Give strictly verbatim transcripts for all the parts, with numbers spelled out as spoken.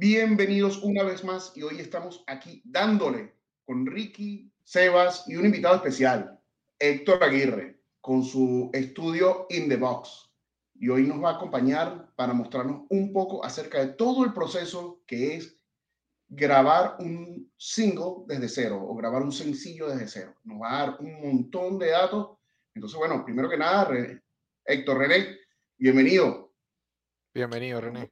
Bienvenidos una vez más y hoy estamos aquí dándole con Ricky, Sebas y un invitado especial, Héctor Aguirre, con su estudio In The Box. Y hoy nos va a acompañar para mostrarnos un poco acerca de todo el proceso que es grabar un single desde cero o grabar un sencillo desde cero. Nos va a dar un montón de datos. Entonces, bueno, primero que nada, René, Héctor René, bienvenido. Bienvenido, René.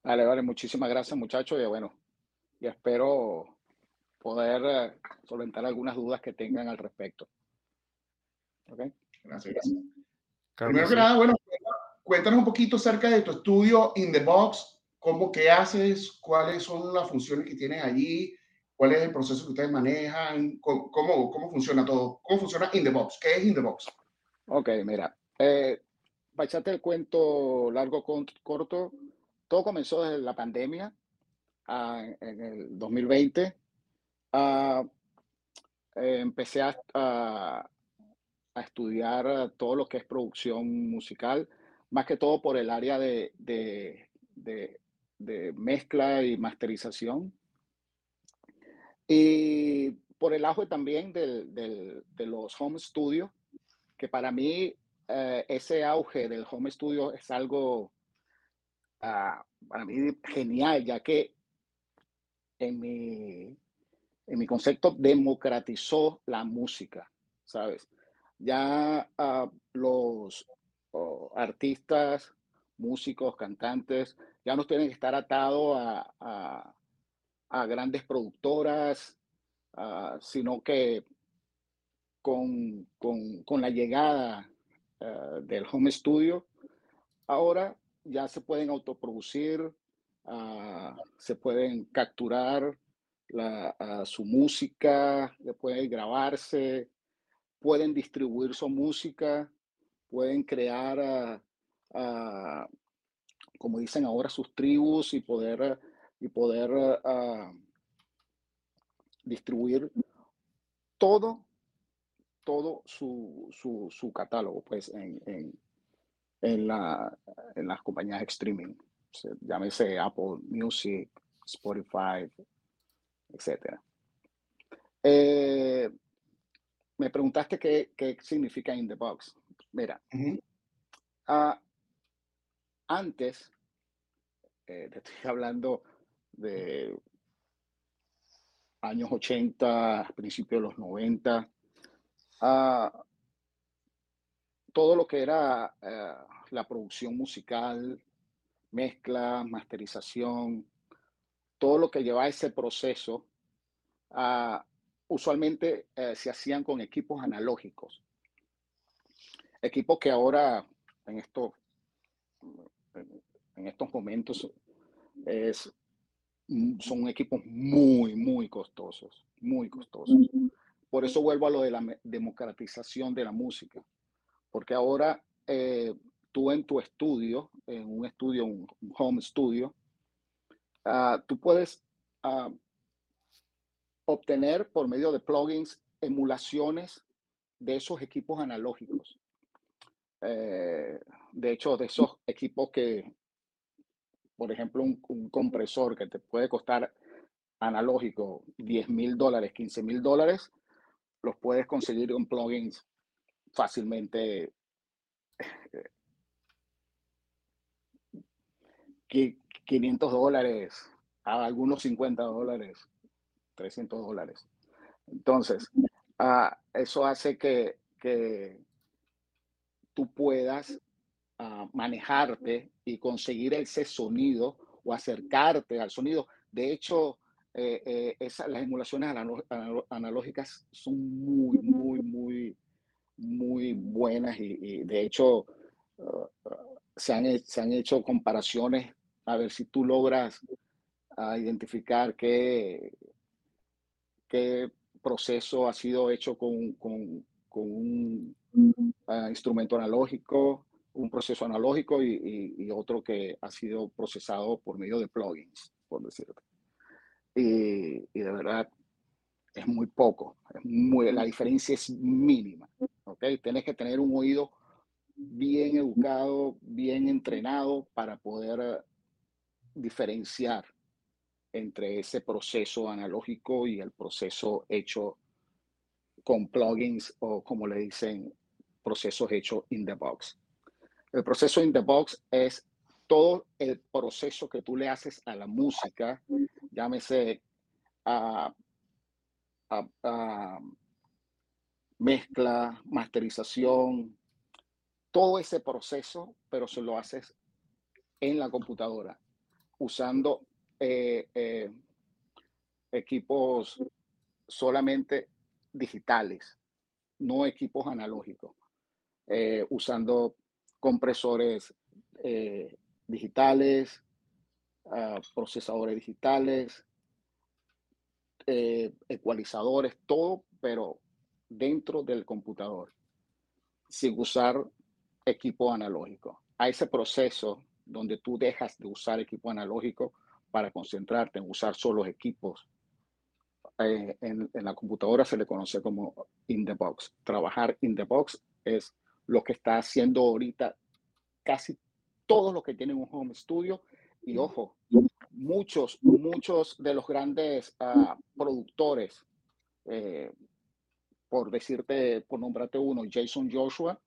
Vale, vale, muchísimas gracias, muchachos, y bueno, y espero poder solventar algunas dudas que tengan al respecto. ¿Ok? Gracias. gracias. Primero que nada, bueno, cuéntanos un poquito acerca de tu estudio In The Box, cómo que haces, cuáles son las funciones que tienes allí, cuál es el proceso que ustedes manejan, cómo, cómo, cómo funciona todo, cómo funciona In The Box, qué es In The Box. Ok, mira, eh, para echarte el cuento largo, con, corto, todo comenzó desde la pandemia, ah, en el dos mil veinte. Ah, eh, empecé a, a, a estudiar todo lo que es producción musical, más que todo por el área de, de, de, de mezcla y masterización. Y por el auge también del, del, de los home studios, que para mí eh, ese auge del home studio es algo... Uh, para mí genial, ya que en mi, en mi concepto democratizó la música, ¿sabes? Ya uh, los uh, artistas, músicos, cantantes, ya no tienen que estar atados a, a, a grandes productoras, uh, sino que con, con, con la llegada uh, del home studio, ahora ya se pueden autoproducir, uh, se pueden capturar la, uh, su música, pueden grabarse, pueden distribuir su música, pueden crear, uh, uh, como dicen ahora, sus tribus y poder, y poder uh, distribuir todo, todo su, su, su catálogo, pues, en... en En, la, en las compañías de streaming, se, llámese Apple Music, Spotify, etcétera. Eh, me preguntaste qué, qué significa In The Box. Mira, uh-huh. uh, antes, eh, te estoy hablando de años ochenta, principios de los noventa, uh, todo lo que era uh, la producción musical, mezcla, masterización, todo lo que llevaba ese proceso, uh, usualmente uh, se hacían con equipos analógicos. Equipos que ahora, en, esto, en estos momentos, es, son equipos muy, muy costosos, muy costosos. Por eso vuelvo a lo de la democratización de la música. Porque ahora eh, tú en tu estudio, en un estudio, un home studio, uh, tú puedes uh, obtener por medio de plugins emulaciones de esos equipos analógicos. Eh, de hecho, de esos equipos que, por ejemplo, un, un compresor que te puede costar analógico diez mil dólares, quince mil dólares, los puedes conseguir con plugins fácilmente quinientos dólares, a algunos cincuenta dólares, trescientos dólares. Entonces, uh, eso hace que, que tú puedas uh, manejarte y conseguir ese sonido o acercarte al sonido. De hecho, eh, eh, esa, las emulaciones analo- analo- analógicas son muy, muy, muy... muy buenas y, y de hecho uh, se, han, se han hecho comparaciones a ver si tú logras uh, identificar qué, qué proceso ha sido hecho con, con, con un uh, instrumento analógico, un proceso analógico y, y, y otro que ha sido procesado por medio de plugins, por decirlo. Y, y de verdad es muy poco, es muy, la diferencia es mínima. Okay, tienes que tener un oído bien educado, bien entrenado para poder diferenciar entre ese proceso analógico y el proceso hecho con plugins o, como le dicen, procesos hechos in the box. El proceso in the box es todo el proceso que tú le haces a la música, llámese a, a, a mezcla, masterización, todo ese proceso, pero se lo haces en la computadora, usando eh, eh, equipos solamente digitales, no equipos analógicos, eh, usando compresores eh, digitales, uh, procesadores digitales, eh, ecualizadores, todo, pero dentro del computador, sin usar equipo analógico. A ese proceso donde tú dejas de usar equipo analógico para concentrarte en usar solo equipos eh, en, en la computadora, se le conoce como in the box. Trabajar in the box es lo que está haciendo ahorita casi todos los que tienen un home studio. Y ojo, muchos, muchos de los grandes uh, productores, eh, por decirte, por nombrarte uno, Jason Joshua,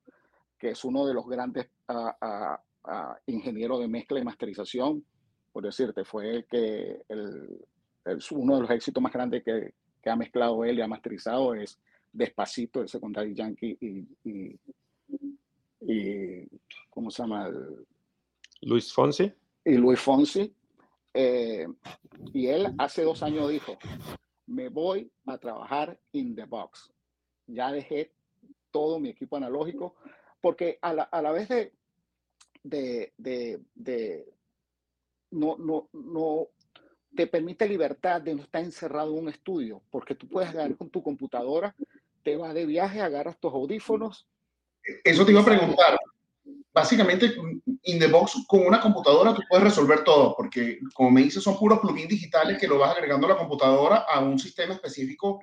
que es uno de los grandes uh, uh, Uh, ingeniero de mezcla y masterización, por decirte, fue el que el, el, uno de los éxitos más grandes que, que ha mezclado él y ha masterizado es Despacito, ese con Daddy Yankee y, y, y ¿cómo se llama? El, Luis Fonsi. Y Luis Fonsi. Eh, y él hace dos años dijo, me voy a trabajar in the box. Ya dejé todo mi equipo analógico, porque a la, a la vez de De, de, de no, no, no te permite libertad de no estar encerrado en un estudio, porque tú puedes agarrar con tu computadora, te vas de viaje, agarras tus audífonos. Eso te iba a preguntar. Básicamente, in the box, con una computadora tú puedes resolver todo, porque como me dices, son puros plugins digitales que lo vas agregando a la computadora a un sistema específico.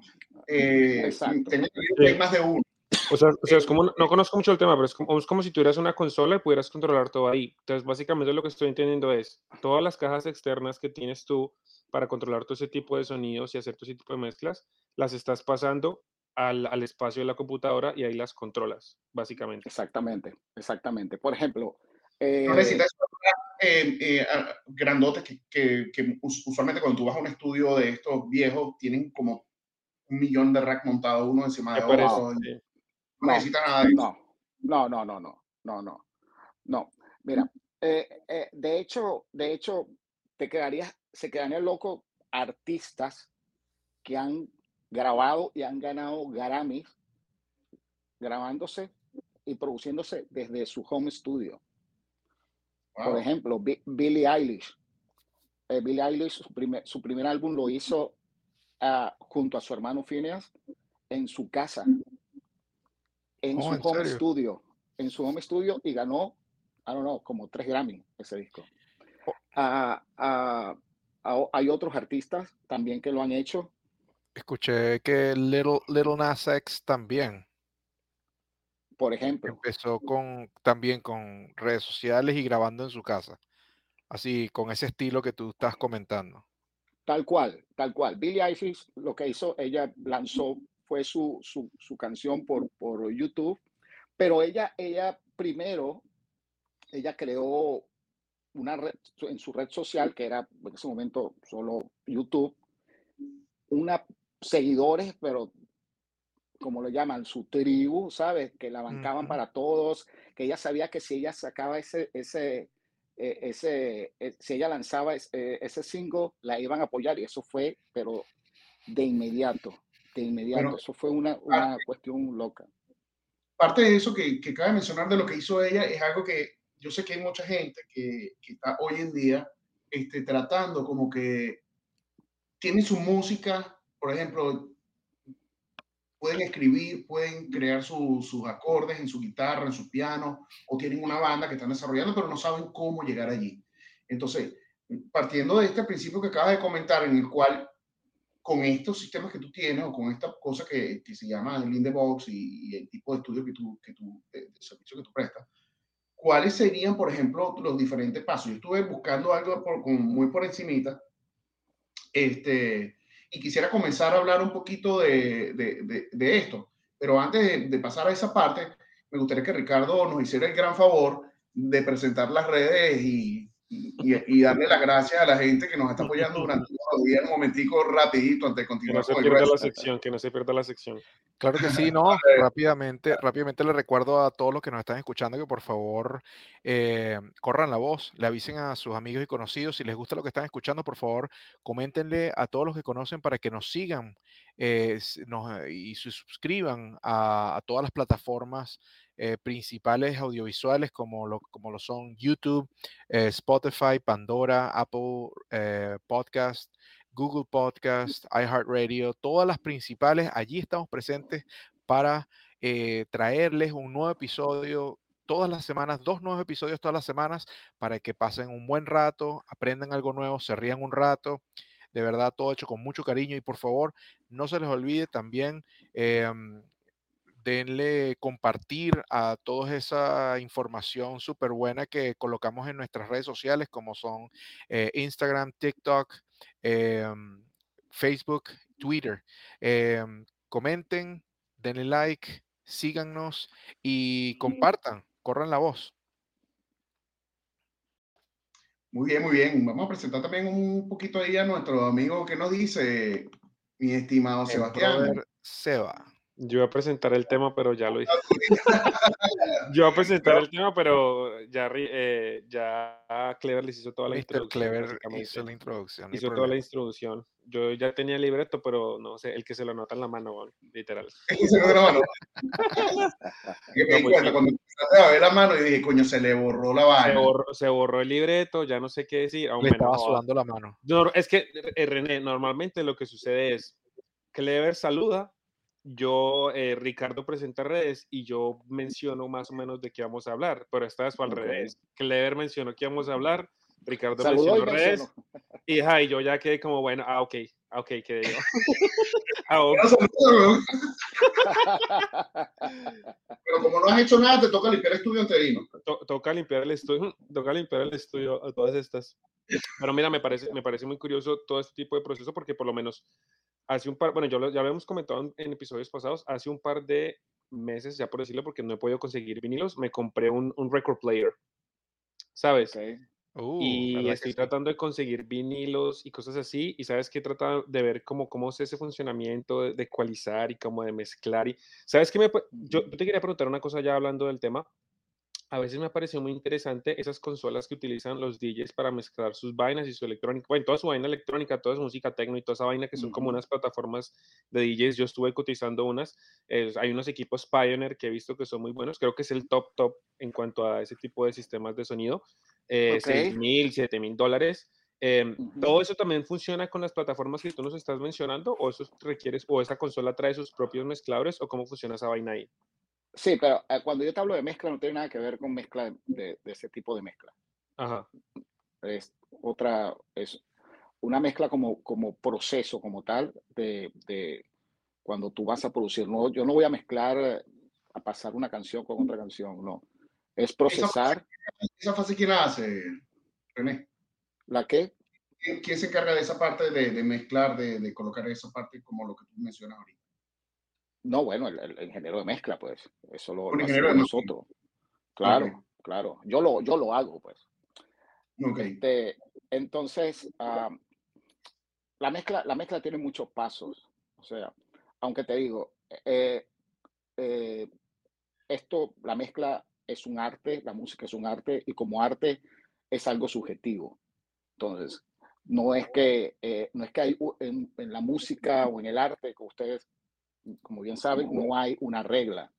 Eh, Exacto. Tenés que ir más de uno. O sea, o sea es como, no conozco mucho el tema, pero es como, es como si tuvieras una consola y pudieras controlar todo ahí. Entonces, básicamente lo que estoy entendiendo es todas las cajas externas que tienes tú para controlar todo ese tipo de sonidos y hacer todo ese tipo de mezclas, las estás pasando al, al espacio de la computadora y ahí las controlas, básicamente. Exactamente, exactamente. Por ejemplo... Eh, no necesitas eh, eh, grandotes que, que, que usualmente cuando tú vas a un estudio de estos viejos tienen como un millón de rack montado uno encima de otro. No, no, no, no, no, no, no, no, no. Mira, eh, eh, de hecho, de hecho, te quedarías, se quedarían locos artistas que han grabado y han ganado Grammys grabándose y produciéndose desde su home studio. Wow. Por ejemplo, B- Billie Eilish. Eh, Billie Eilish, su primer, su primer álbum lo hizo uh, junto a su hermano Phineas en su casa. En oh, su ¿en home serio? studio, en su home studio, y ganó, I don't know, como tres Grammy ese disco. Ah, ah, ah, hay otros artistas también que lo han hecho. Escuché que Little, Little Nas X también. Por ejemplo. Empezó con, también con redes sociales y grabando en su casa. Así, con ese estilo que tú estás comentando. Tal cual, tal cual. Billie Eilish, lo que hizo, ella lanzó... fue su, su, su canción por, por YouTube, pero ella, ella primero, ella creó una red, en su red social, que era en ese momento solo YouTube, unos seguidores, pero como lo llaman, su tribu, ¿sabes? Que la bancaban uh-huh. para todos, que ella sabía que si ella sacaba ese, ese, eh, ese eh, si ella lanzaba ese, ese single, la iban a apoyar, y eso fue, pero de inmediato. De inmediato, bueno, eso fue una, una parte, cuestión loca. Parte de eso que, que cabe mencionar de lo que hizo ella es algo que yo sé que hay mucha gente que, que está hoy en día este, tratando como que tiene su música, por ejemplo, pueden escribir, pueden crear su, sus acordes en su guitarra, en su piano, o tienen una banda que están desarrollando, pero no saben cómo llegar allí. Entonces, partiendo de este principio que acabas de comentar, en el cual... con estos sistemas que tú tienes o con esta cosa que, que se llama el in the box y, y el tipo de estudio que tú, que tú, el servicio que tú prestas, ¿cuáles serían, por ejemplo, los diferentes pasos? Yo estuve buscando algo por, muy por encimita Este, y quisiera comenzar a hablar un poquito de, de, de, de esto, pero antes de, de pasar a esa parte, me gustaría que Ricardo nos hiciera el gran favor de presentar las redes y, y, y darle las gracias a la gente que nos está apoyando durante todo el día. Un momentico, rapidito, antes de continuar. Que no se pierda la sección, que no se pierda la sección. Claro que sí, no, rápidamente, rápidamente les recuerdo a todos los que nos están escuchando que por favor eh, corran la voz, le avisen a sus amigos y conocidos, si les gusta lo que están escuchando, por favor, coméntenle a todos los que conocen para que nos sigan eh, nos, y se suscriban a, a todas las plataformas eh, principales audiovisuales como lo, como lo son YouTube, eh, Spotify, Pandora, Apple eh, Podcast, Google Podcast, iHeartRadio, todas las principales, allí estamos presentes para eh, traerles un nuevo episodio todas las semanas, dos nuevos episodios todas las semanas para que pasen un buen rato, aprendan algo nuevo, se rían un rato, de verdad todo hecho con mucho cariño y por favor no se les olvide también eh, denle compartir a toda esa información súper buena que colocamos en nuestras redes sociales como son eh, Instagram, TikTok, Eh, Facebook, Twitter. Eh, comenten, denle like, síganos y compartan, corran la voz. Muy bien, muy bien. Vamos a presentar también un poquito ahí a nuestro amigo que nos dice, mi estimado el Sebastián. Seba. Yo voy a presentar el tema, pero ya lo hice. Yo voy a presentar el tema, pero ya, eh, ya Clever les hizo toda la introducción. Clever hizo la introducción. Hizo toda la introducción. Yo ya tenía el libreto, pero no sé, el que se lo anota en la mano, literal. El que se lo anota en la mano. Yo me di cuenta, cuando empezaste a ver la mano, y dije, coño, se le borró la vaina. Se borró, se borró el libreto, ya no sé qué decir. Le estaba sudando la mano. No, es que, René, normalmente lo que sucede es, Clever saluda, yo, eh, Ricardo presenta redes y yo menciono más o menos de qué vamos a hablar, pero esta vez fue al revés. Clever mencionó que íbamos a hablar, Ricardo Saludo mencionó redes menciono. y, ja, y yo ya quedé como, bueno, ah, ok, ah, ok, quedé yo. Ah, okay. Pero como no has hecho nada, te toca limpiar el estudio anterino. To- toca limpiar el estudio, toca limpiar el estudio a todas estas. Pero mira, me parece, me parece muy curioso todo este tipo de proceso porque por lo menos hace un par, bueno, yo lo, ya lo hemos comentado en, en episodios pasados, hace un par de meses, ya por decirlo, porque no he podido conseguir vinilos, me compré un, un record player, ¿sabes? Okay. Uh, y estoy tratando de conseguir vinilos y cosas así, y sabes que he tratado de ver cómo, cómo es ese funcionamiento de, de ecualizar y cómo de mezclar, y sabes que me, yo, yo te quería preguntar una cosa ya hablando del tema, a veces me ha parecido muy interesante esas consolas que utilizan los D Js para mezclar sus vainas y su electrónica, bueno, toda su vaina electrónica, toda su música techno y toda esa vaina que son uh-huh. como unas plataformas de D Js. Yo estuve cotizando unas, eh, hay unos equipos Pioneer que he visto que son muy buenos, creo que es el top top en cuanto a ese tipo de sistemas de sonido, eh, okay. seis mil, siete mil dólares. Eh, uh-huh. ¿Todo eso también funciona con las plataformas que tú nos estás mencionando o eso requieres, o esa consola trae sus propios mezcladores o cómo funciona esa vaina ahí? Sí, pero cuando yo te hablo de mezcla, no tiene nada que ver con mezcla de, de ese tipo de mezcla. Ajá. Es otra, es una mezcla como, como proceso, como tal, de, de cuando tú vas a producir. No, yo no voy a mezclar, a pasar una canción con otra canción, no. Es procesar. ¿Esa fase quién la hace, René? ¿La qué? ¿Quién, quién se encarga de esa parte de, de mezclar, de, de colocar esa parte como lo que tú mencionas ahorita? No, bueno, el, el ingeniero de mezcla, pues, eso lo, lo hacemos nosotros. Claro, okay. claro. Yo lo, yo lo hago, pues. Okay. Este, entonces, uh, la mezcla, la mezcla tiene muchos pasos. O sea, aunque te digo, eh, eh, esto, la mezcla es un arte, la música es un arte, y como arte es algo subjetivo. Entonces, no es que, eh, no es que hay en, en la música o en el arte que ustedes, como bien saben, no hay una regla,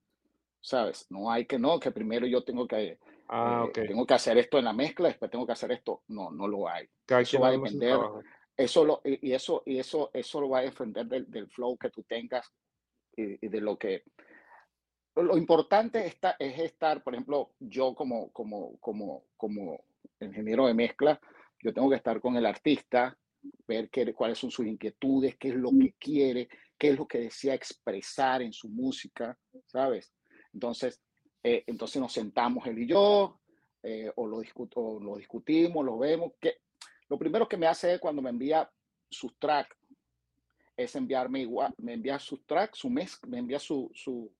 ¿sabes? No hay que, no, que primero yo tengo que, ah, eh, okay. tengo que hacer esto en la mezcla, después tengo que hacer esto. No, no lo hay. Cada eso va a depender, eso lo, y, y, eso, y eso, eso lo va a depender del, del flow que tú tengas y, y de lo que... Lo importante está, es estar, por ejemplo, yo como, como, como, como ingeniero de mezcla, yo tengo que estar con el artista, ver qué, cuáles son sus inquietudes, qué es lo que quiere, qué es lo que desea expresar en su música, ¿sabes? Entonces, eh, entonces nos sentamos él y yo, eh, o, lo discu- o lo discutimos, lo vemos. Que, lo primero que me hace es cuando me envía sus tracks, es enviarme igual, me envía sus tracks, su mezcla, me envía su, su,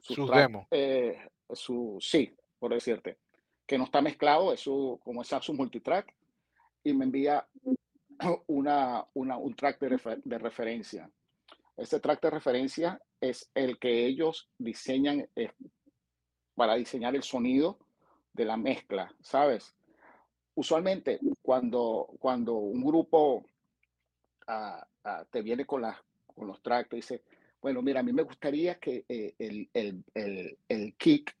su sus track, demos. Eh, su, sí, por decirte, que no está mezclado, es su, como es su multitrack, y me envía una, una, un track de, refer, de referencia. Ese track de referencia es el que ellos diseñan eh, para diseñar el sonido de la mezcla, ¿sabes? Usualmente cuando, cuando un grupo a, a, te viene con, la, con los tracks, te dice, bueno, mira, a mí me gustaría que eh, el, el, el, el kick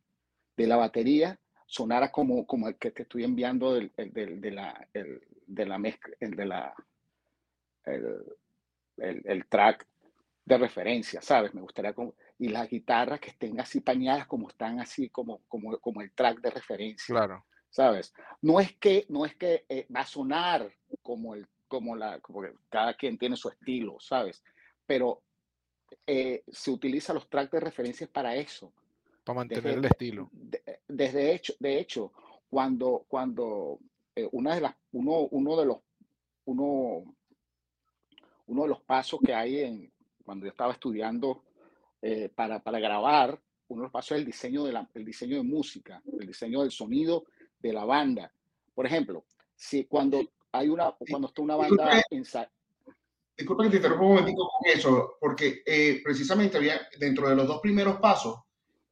de la batería sonara como, como el que te estoy enviando del, el, del, de la, el, de la mezcla, el, de la, el, el, el track de referencia, ¿sabes? Me gustaría como, y las guitarras que estén así pañadas como están así, como, como, como el track de referencia. Claro. ¿Sabes? No es que, no es que eh, va a sonar como el, como la, porque cada quien tiene su estilo, ¿sabes? Pero eh, se utilizan los tracks de referencia para eso. Para mantener desde, el estilo. De, desde hecho, de hecho, cuando, cuando eh, una de las, uno, uno de los, uno, uno de los pasos que hay en, cuando yo estaba estudiando eh, para, para grabar, uno de los pasos es el diseño de, la, el diseño de música, el diseño del sonido de la banda. Por ejemplo, si cuando hay una, cuando está una banda... Disculpa, disculpa que te interrumpa un momentito con eso, porque eh, precisamente había, dentro de los dos primeros pasos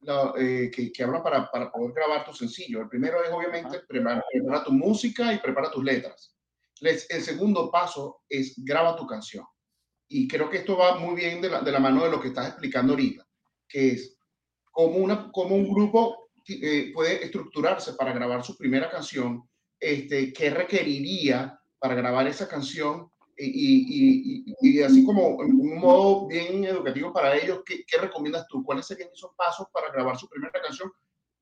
la, eh, que, que hablan para, para poder grabar tu sencillo. El primero es, obviamente, ah, prepara, prepara tu música y prepara tus letras. Les, el segundo paso es graba tu canción. Y creo que esto va muy bien de la, de la mano de lo que estás explicando ahorita, que es cómo, una, cómo un grupo eh, puede estructurarse para grabar su primera canción, este, qué requeriría para grabar esa canción y, y, y, y así como en un modo bien educativo para ellos, ¿qué, qué recomiendas tú? ¿Cuáles serían esos pasos para grabar su primera canción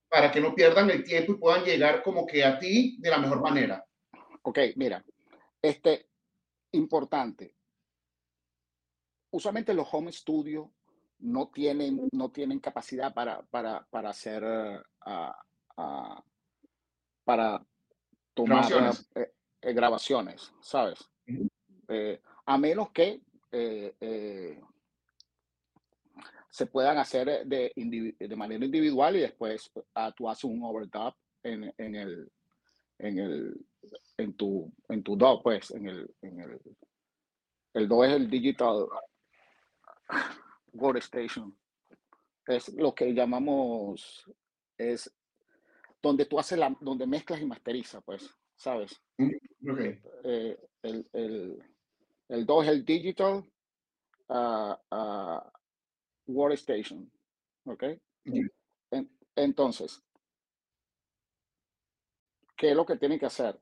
para que no pierdan el tiempo y puedan llegar como que a ti de la mejor manera? Ok, mira, este, importante. Usualmente los home studios no tienen, no tienen capacidad para, para, para hacer, uh, uh, para tomar grabaciones, eh, eh, grabaciones, ¿sabes? Uh-huh. Eh, a menos que eh, eh, se puedan hacer de, individu- de manera individual y después uh, tú haces un overdub en, en, el, en, el, en, tu, en tu D A W, pues, en el, en el, el D A W es el digital... Workstation es lo que llamamos, es donde tú haces la, donde mezclas y masteriza, pues, ¿sabes? Okay. Eh, el, el, el D A W es el digital uh, uh, workstation, ¿ok? Okay. En, entonces, ¿qué es lo que tienen que hacer?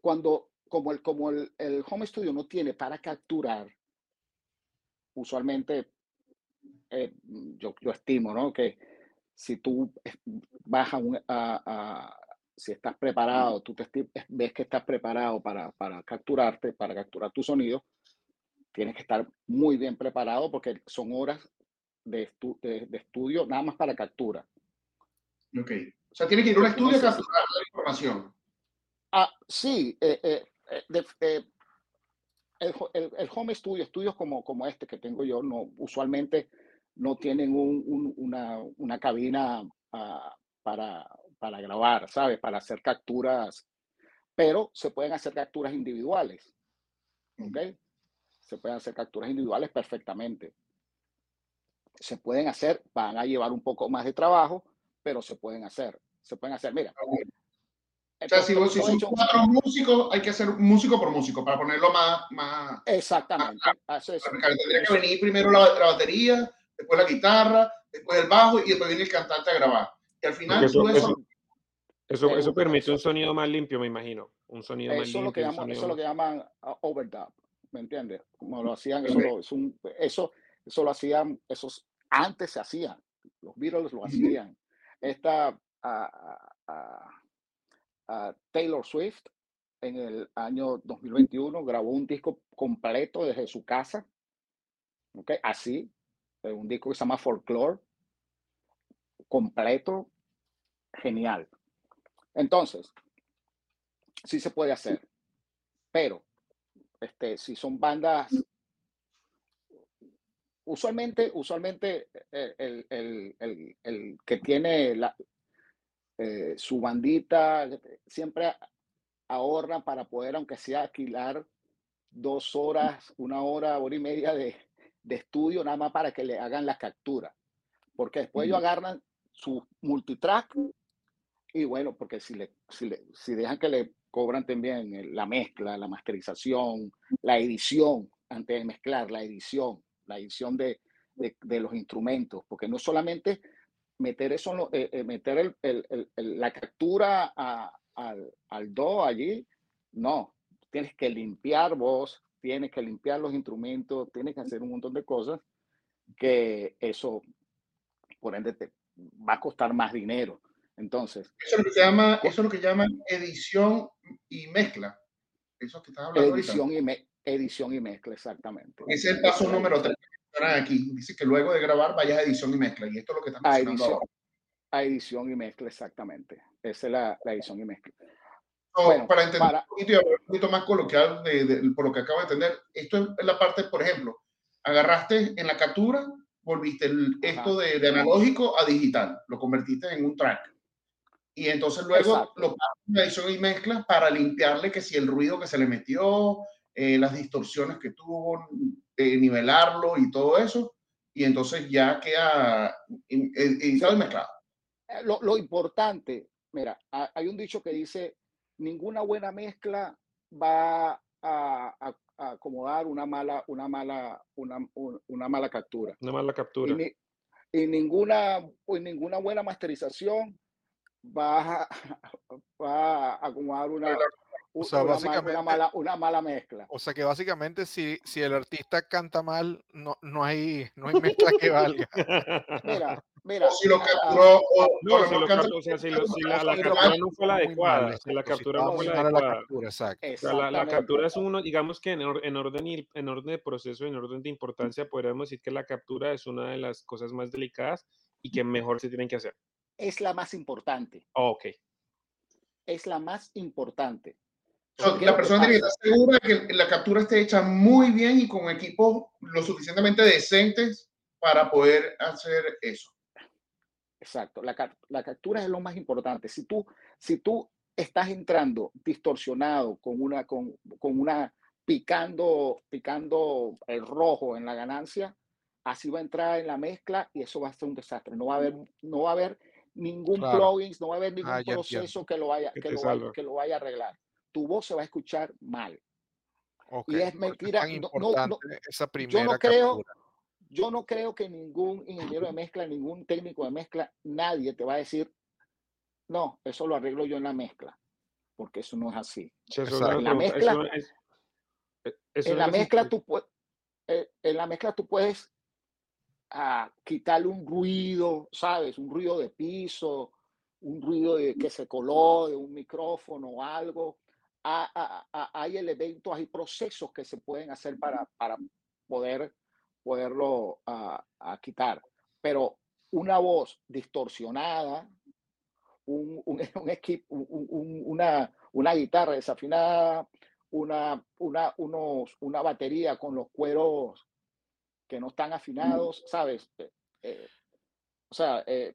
Cuando, como el, como el, el home studio no tiene para capturar, usualmente eh, yo, yo estimo, ¿no? Que si tú vas a, un, a, a si estás preparado, tú te ves que estás preparado para, para capturarte, para capturar tu sonido, tienes que estar muy bien preparado porque son horas de, estu, de, de estudio nada más para captura. Ok. O sea, tiene que ir a un estudio a capturar la información. Ah, sí. Eh, eh, de, de, El, el, el home studio, estudios como, como este que tengo yo, no, usualmente no tienen un, un, una, una cabina uh, para, para grabar, ¿sabes? Para hacer capturas, pero se pueden hacer capturas individuales, ¿ok? Se pueden hacer capturas individuales perfectamente. Se pueden hacer, van a llevar un poco más de trabajo, pero se pueden hacer, se pueden hacer, mira. Entonces, o sea, si, si son hecho, cuatro músicos, hay que hacer músico por músico para ponerlo más... más exactamente. Más, eso, eso, tendría eso. Que venir primero la, la batería, después la guitarra, después el bajo y después viene el cantante a grabar. Y al final... Eso, eso, eso, eso, eso permite un sonido más limpio, me imagino. Un sonido eso más limpio. Lo que llaman, eso es lo que llaman uh, overdub, ¿me entiendes? Como lo hacían, eso, okay. lo, es un, eso, eso lo hacían, esos antes se hacían, los Beatles lo hacían. Esta... Uh, uh, Uh, Taylor Swift en el año dos mil veintiuno grabó un disco completo desde su casa, ¿okay? Así, un disco que se llama Folklore, completo, genial. Entonces, sí se puede hacer, pero este, si son bandas, usualmente, usualmente el, el, el, el, el que tiene la, eh, su bandita siempre ahorra para poder, aunque sea alquilar dos horas, una hora, hora y media de, de estudio, nada más para que le hagan las capturas. Porque después ellos agarran su multitrack y bueno, porque si, le, si, le, si dejan que le cobran también la mezcla, la masterización, la edición, antes de mezclar, la edición, la edición de, de, de los instrumentos, porque no solamente meter, eso, eh, meter el, el, el, la captura a, al, al D A W allí, no, tienes que limpiar voz, tienes que limpiar los instrumentos, tienes que hacer un montón de cosas que eso, por ende, te va a costar más dinero. Entonces, eso es lo que se llama, eso es lo que llaman edición y mezcla. Eso que estás hablando edición y, me, edición y mezcla, exactamente. Ese es el paso número tres. Aquí dice que luego de grabar vayas a edición y mezcla. Y esto es lo que estamos mencionando ahora. A edición y mezcla, exactamente. Esa es la, la edición y mezcla. No, bueno, para entender para... un poquito y hablar un poquito más coloquial de, de, de, por lo que acabo de entender, esto es la parte, por ejemplo, agarraste en la captura, volviste el, esto de, de analógico a digital, lo convertiste en un track. Y entonces luego Exacto. lo pasas y mezclas para limpiarle que si el ruido que se le metió, eh, las distorsiones que tuvo, eh, nivelarlo y todo eso. Y entonces ya queda editado y mezclado. Lo, lo importante, mira, hay un dicho que dice, ninguna buena mezcla va a, a, a acomodar una mala, una, mala, una, una mala captura. Una mala captura. Y, ni, y, ninguna, y ninguna buena masterización va a acomodar una, o sea, una, una, mala, una mala mezcla. O sea que básicamente si, si el artista canta mal, no, no, hay, no hay mezcla que valga. Mira, mira. O si lo capturó, si la captura no fue la adecuada. Si la captura no fue la adecuada. La captura es uno, digamos que en, or, en, orden y, en orden de proceso, en orden de importancia, podríamos decir que la captura es una de las cosas más delicadas y que mejor se tienen que hacer. Es la más importante. Oh, ok. Es la más importante. So, la persona tiene que estar segura de que la captura esté hecha muy bien y con equipos lo suficientemente decentes para poder hacer eso. Exacto. La, la captura es lo más importante. Si tú, si tú estás entrando distorsionado, con una, con, con una picando, picando el rojo en la ganancia, así va a entrar en la mezcla y eso va a ser un desastre. No va a haber, no va a haber ningún claro. plugin, no va a haber ningún ah, proceso que lo, vaya, que, lo vaya, que lo vaya a arreglar. Tu voz se va a escuchar mal. Okay. Y es mentira. Es no, no, no, esa primera yo, no creo, yo no creo que ningún ingeniero de mezcla, ningún técnico de mezcla, nadie te va a decir, no, eso lo arreglo yo en la mezcla, porque eso no es así. Sí, eso en la mezcla, eso es, eso en la mezcla tú, en la mezcla tú puedes a quitarle un ruido, ¿sabes? Un ruido de piso, un ruido de, que se coló de un micrófono o algo. A, a, a, hay elementos, hay procesos que se pueden hacer para, para poder, poderlo a, a quitar. Pero una voz distorsionada, un, un, un equipo, un, un, una, una guitarra desafinada, una, una, unos, una batería con los cueros que no están afinados, ¿sabes? Eh, eh, o sea, eh,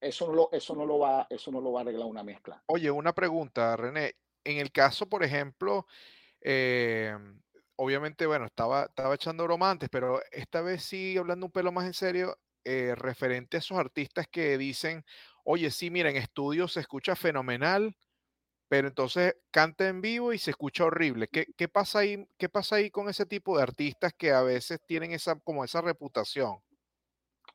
eso, no lo, eso, no lo va, eso no lo va a arreglar una mezcla. Oye, una pregunta, René. En el caso, por ejemplo, eh, obviamente, bueno, estaba, estaba echando broma antes, pero esta vez sí, hablando un pelo más en serio, eh, referente a esos artistas que dicen, oye, sí, mira, en estudio se escucha fenomenal, pero entonces canta en vivo y se escucha horrible. ¿Qué, qué, pasa ahí, ¿Qué pasa ahí con ese tipo de artistas que a veces tienen esa, como esa reputación?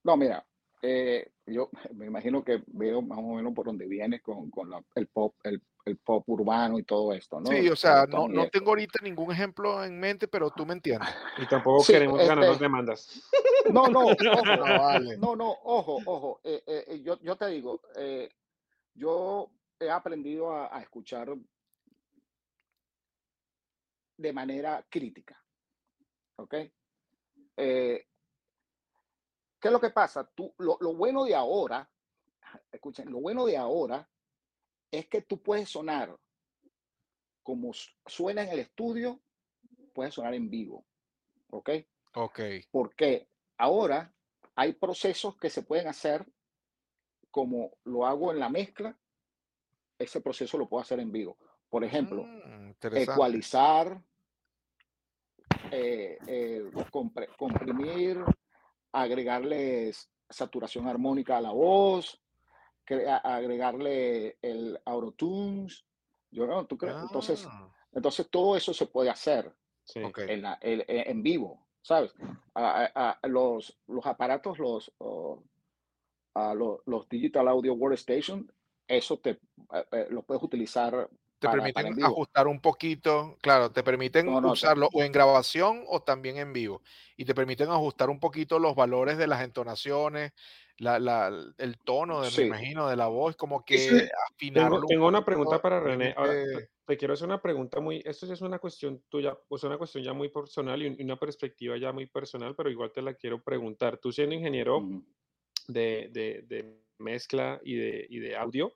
No, mira, eh, yo me imagino que veo más o menos por donde viene con, con la, el, pop, el, el pop urbano y todo esto, ¿no? Sí, o sea, no, no tengo ahorita ningún ejemplo en mente, pero tú me entiendes. Y tampoco sí, queremos este, ganar las demandas. No, no, ojo, no, vale. no, no, ojo, ojo. Eh, eh, yo, yo te digo, eh, yo... he aprendido a, a escuchar de manera crítica, ¿ok? Eh, ¿Qué es lo que pasa? Tú, lo, lo bueno de ahora, escuchen, lo bueno de ahora es que tú puedes sonar como suena en el estudio, puede sonar en vivo. ¿Ok? Ok. Porque ahora hay procesos que se pueden hacer como lo hago en la mezcla, ese proceso lo puedo hacer en vivo. Por ejemplo, mm, ecualizar, eh, eh, compre, comprimir, agregarles saturación armónica a la voz, crea, agregarle el autotunes. Yo no, tú crees. Ah. Entonces, entonces todo eso se puede hacer, sí, okay, en, la, en, en vivo, ¿sabes? A, a, a los, los aparatos, los, oh, a los, los Digital Audio Workstation, eso te eh, lo puedes utilizar. Te para, permiten para ajustar un poquito, claro, te permiten no, no, usarlo te... o en grabación o también en vivo. Y te permiten ajustar un poquito los valores de las entonaciones, la, la, el tono, de, sí, me imagino, de la voz, como que sí, afinarlo. Tengo, un tengo una pregunta para René. Ahora, te, te quiero hacer una pregunta muy, esto es una cuestión tuya, pues una cuestión ya muy personal y una perspectiva ya muy personal, pero igual te la quiero preguntar. Tú siendo ingeniero mm. de, de, de mezcla y de, y de audio,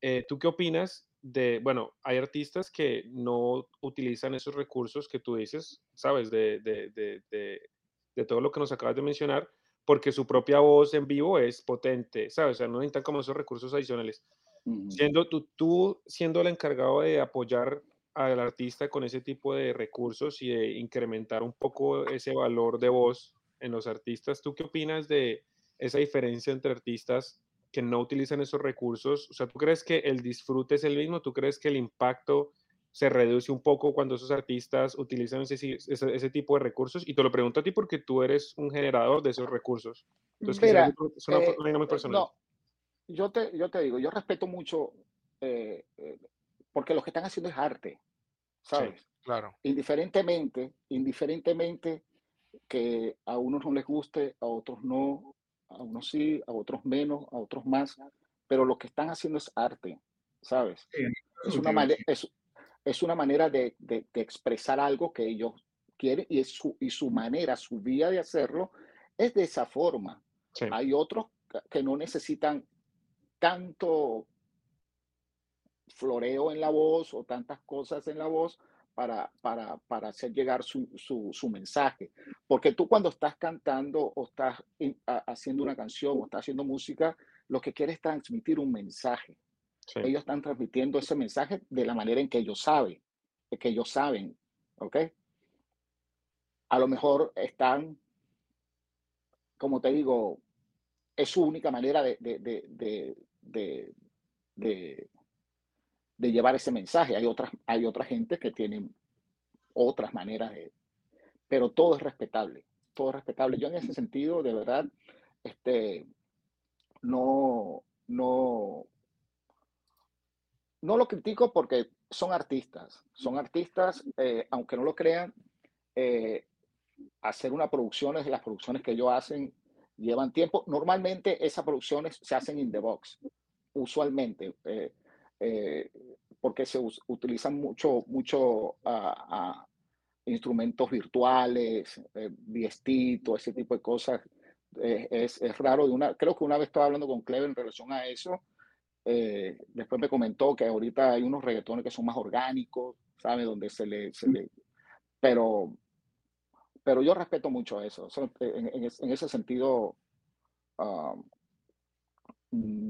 eh, ¿tú qué opinas? De, bueno, hay artistas que no utilizan esos recursos que tú dices, ¿sabes? De, de, de, de, de todo lo que nos acabas de mencionar, porque su propia voz en vivo es potente, ¿sabes? O sea, no necesitan como esos recursos adicionales. Uh-huh. Siendo tú, tú siendo el encargado de apoyar al artista con ese tipo de recursos y de incrementar un poco ese valor de voz en los artistas, ¿tú qué opinas de esa diferencia entre artistas que no utilizan esos recursos? O sea, ¿tú crees que el disfrute es el mismo? ¿Tú crees que el impacto se reduce un poco cuando esos artistas utilizan ese, ese, ese tipo de recursos? Y te lo pregunto a ti porque tú eres un generador de esos recursos. Entonces, mira, es una manera eh, muy personal. No, yo te, yo te digo, yo respeto mucho, eh, eh, porque lo que están haciendo es arte, ¿sabes? Sí, claro. Indiferentemente, indiferentemente que a unos no les guste, a otros no, a unos sí, a otros menos, a otros más, pero lo que están haciendo es arte, ¿sabes? Sí, es, una manera, es, es una manera de, de, de expresar algo que ellos quieren y, es su, y su manera, su vía de hacerlo es de esa forma. Sí. Hay otros que no necesitan tanto floreo en la voz o tantas cosas en la voz para, para, para hacer llegar su, su, su mensaje. Porque tú cuando estás cantando o estás in, a, haciendo una canción o estás haciendo música, lo que quieres es transmitir un mensaje. Sí. Ellos están transmitiendo ese mensaje de la manera en que ellos saben, que ellos saben, ¿ok? A lo mejor están, como te digo, es su única manera de, de, de, de, de, de de llevar ese mensaje. Hay otras, hay otra gente que tienen otras maneras de, pero todo es respetable, todo es respetable. Yo en ese sentido, de verdad, este, no, no, no lo critico porque son artistas, son artistas, eh, aunque no lo crean, eh, hacer una producción, es las producciones que ellos hacen llevan tiempo. Normalmente esas producciones se hacen in the box, usualmente, eh, Eh, porque se us- utilizan mucho, mucho uh, uh, instrumentos virtuales, eh, diestito, ese tipo de cosas. Eh, es, es raro. De una, creo que una vez estaba hablando con Cleve en relación a eso. Eh, después me comentó que ahorita hay unos reggaetones que son más orgánicos, ¿sabes? Donde se le... Se le... Pero, pero yo respeto mucho eso. O sea, en, en, en ese sentido... Uh, mm,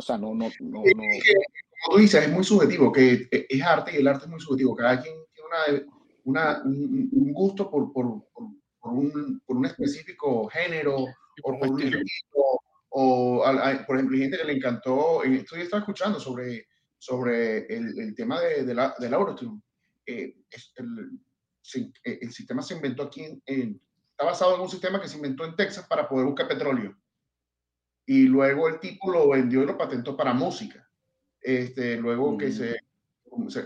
O sea, no, no, no, no. Es que, como tú dices, es muy subjetivo, que es arte y el arte es muy subjetivo. Cada quien tiene una, una, un, un gusto por, por, por, por, un, por un específico género, sí, o por un estilo. O, o a, a, por ejemplo, hay gente que le encantó. Estoy estaba escuchando sobre, sobre el, el tema de, de la, del autotune. Eh, el, el sistema se inventó aquí, en, en, está basado en un sistema que se inventó en Texas para poder buscar petróleo. Y luego el tipo lo vendió y lo patentó para música. Este, luego mm. que, se,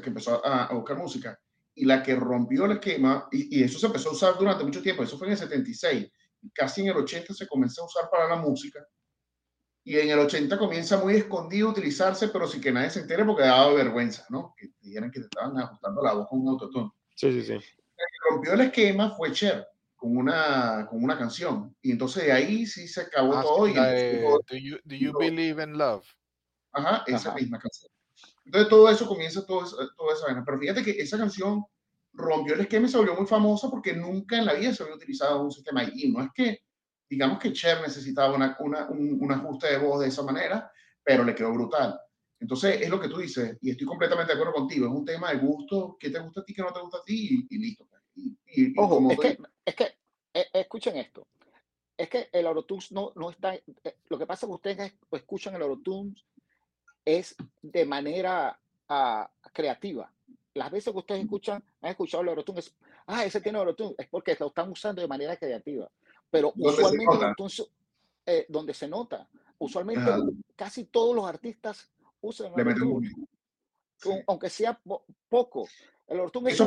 que empezó a, a buscar música. Y la que rompió el esquema, y, y eso se empezó a usar durante mucho tiempo, eso fue en el setenta y seis. Casi en el ochenta se comenzó a usar para la música. Y en el ochenta comienza muy escondido a utilizarse, pero sin que nadie se entere porque daba vergüenza, ¿no? Que dijeran que te estaban ajustando la voz con un autotune. Sí, sí, sí. La que rompió el esquema fue Cher. Con una, con una canción. Y entonces de ahí sí se acabó ah, todo. Y eh, digo, do you, do you believe in love? Ajá, esa ajá. misma canción. Entonces todo eso comienza, todo, toda esa vaina. Pero fíjate que esa canción rompió el esquema y se volvió muy famoso porque nunca en la vida se había utilizado un sistema I D. No es que, digamos que Cher necesitaba una, una, un, un ajuste de voz de esa manera, pero le quedó brutal. Entonces, es lo que tú dices, y estoy completamente de acuerdo contigo, es un tema de gusto, qué te gusta a ti, qué no te gusta a ti, y, y listo. Y, y, y Ojo, es, te... que, es que, eh, escuchen esto, es que el Aurotunes no, no está, eh, lo que pasa es que ustedes escuchan el Aurotunes es de manera uh, creativa. Las veces que ustedes escuchan, han escuchado el Aurotunes, es, ah, ese tiene Aurotunes, es porque lo están usando de manera creativa. Pero usualmente, se entonces, eh, donde se nota, usualmente Ajá. casi todos los artistas usan el autotune, sí. aunque sea po- poco. El autotune es, es,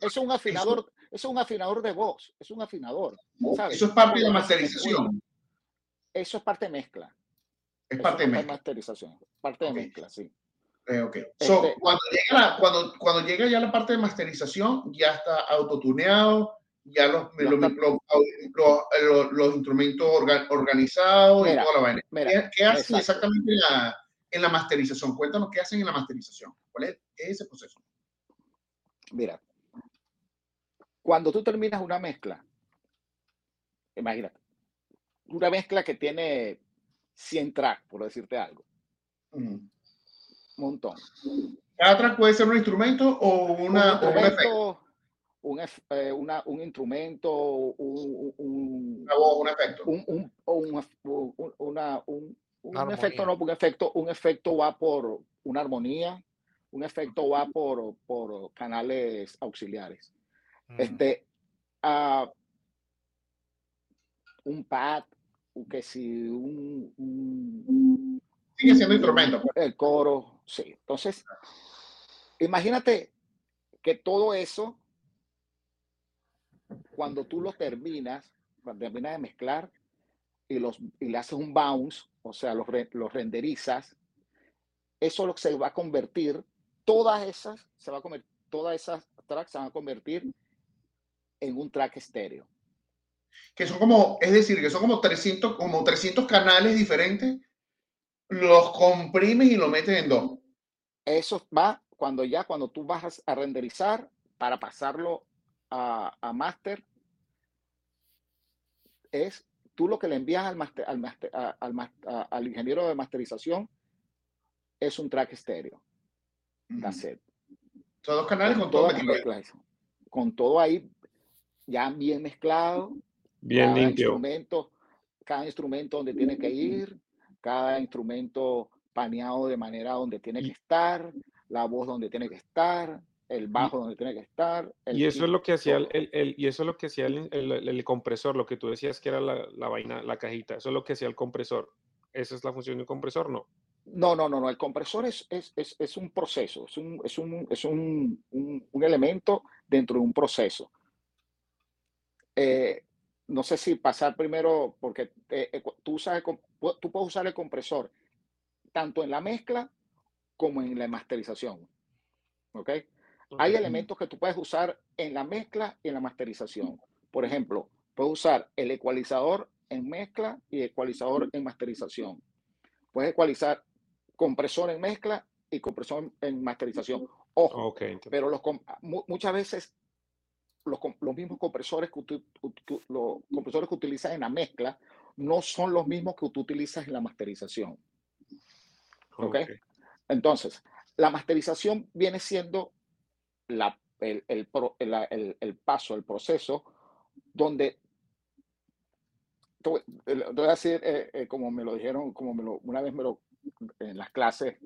es un afinador, eso, es un afinador de voz, es un afinador. No, ¿sabes? Eso es parte de la masterización. Eso es parte de mezcla. Es parte de mezcla. Masterización, parte de okay. mezcla, sí. Eh, okay. so, este, cuando, llega la, cuando, cuando llega ya la parte de masterización, ya está autotuneado. Ya los, ya los, los, los, los, los instrumentos organ, organizados mira, y toda la vaina. Mira, ¿Qué hacen exacto. exactamente en la, en la masterización? Cuéntanos qué hacen en la masterización. ¿Cuál es, es ese proceso? Mira, cuando tú terminas una mezcla, imagínate, una mezcla que tiene cien tracks, por decirte algo. Mm. Un montón. Cada track puede ser un instrumento o, una, un, instrumento, o un efecto. Un, eh, una, un instrumento, un, un, una voz, un efecto, un, un, un, un, una, un, un efecto no, un efecto, un efecto va por una armonía, un efecto va por, por canales auxiliares, mm. este, uh, un pad, que si un, un sigue siendo un, instrumento, pues. El coro, sí. Entonces, imagínate que todo eso cuando tú los terminas, cuando terminas de mezclar y, los, y le haces un bounce, o sea, los, re, los renderizas, eso lo que se va a convertir, todas esas, se va a convertir, todas esas tracks se van a convertir en un track estéreo. Que son como, es decir, que son como trescientos, como trescientos canales diferentes, los comprimes y lo metes en dos. Eso va cuando ya, cuando tú vas a renderizar para pasarlo a, a master, es tú lo que le envías al master, al, master, a, al, a, al ingeniero de masterización es un track estéreo. Cassette. Mm-hmm. Todos los canales con, con todo mezclado. Con todo ahí ya bien mezclado. Bien cada limpio. Instrumento, cada instrumento donde tiene que ir, cada instrumento paneado de manera donde tiene que estar, la voz donde tiene que estar, el bajo donde tiene que estar. El y, eso es lo que hacía el, el, el, y eso es lo que hacía el, el, el compresor, lo que tú decías que era la, la vaina, la cajita. Eso es lo que hacía el compresor. ¿Esa es la función de un compresor, no? No, no, no, no. El compresor es, es, es, es un proceso, es, un, es, un, es un, un, un elemento dentro de un proceso. Eh, no sé si pasar primero, porque eh, tú, usas el, tú puedes usar el compresor tanto en la mezcla como en la masterización. ¿Ok? Hay elementos que tú puedes usar en la mezcla y en la masterización. Por ejemplo, puedes usar el ecualizador en mezcla y ecualizador en masterización. Puedes ecualizar compresor en mezcla y compresor en masterización. Ojo, okay, pero los, muchas veces los, los mismos compresores que, tu, que, los compresores que utilizas en la mezcla no son los mismos que tú utilizas en la masterización. ¿Okay? Okay. Entonces, la masterización viene siendo La, el, el, el, el paso, el proceso, donde voy a decir, eh, eh, como me lo dijeron, como me lo, una vez me lo, en las clases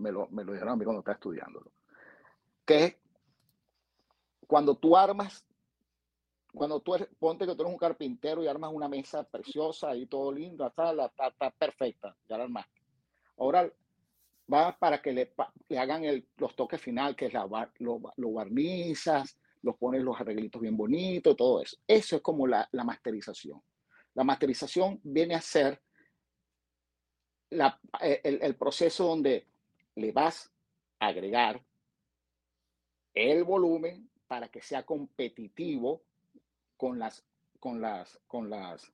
me lo, me lo dijeron a mí cuando estaba estudiándolo, que cuando tú armas, cuando tú ponte que tú eres un carpintero y armas una mesa preciosa y todo lindo, está, está, está perfecta, ya la armaste. Ahora va para que le, le hagan el, los toques final, que es la, lo, lo barnizas, los pones los arreglitos bien bonitos, todo eso. Eso es como la, la masterización. La masterización viene a ser la, el, el proceso donde le vas a agregar el volumen para que sea competitivo con las, con las, con las,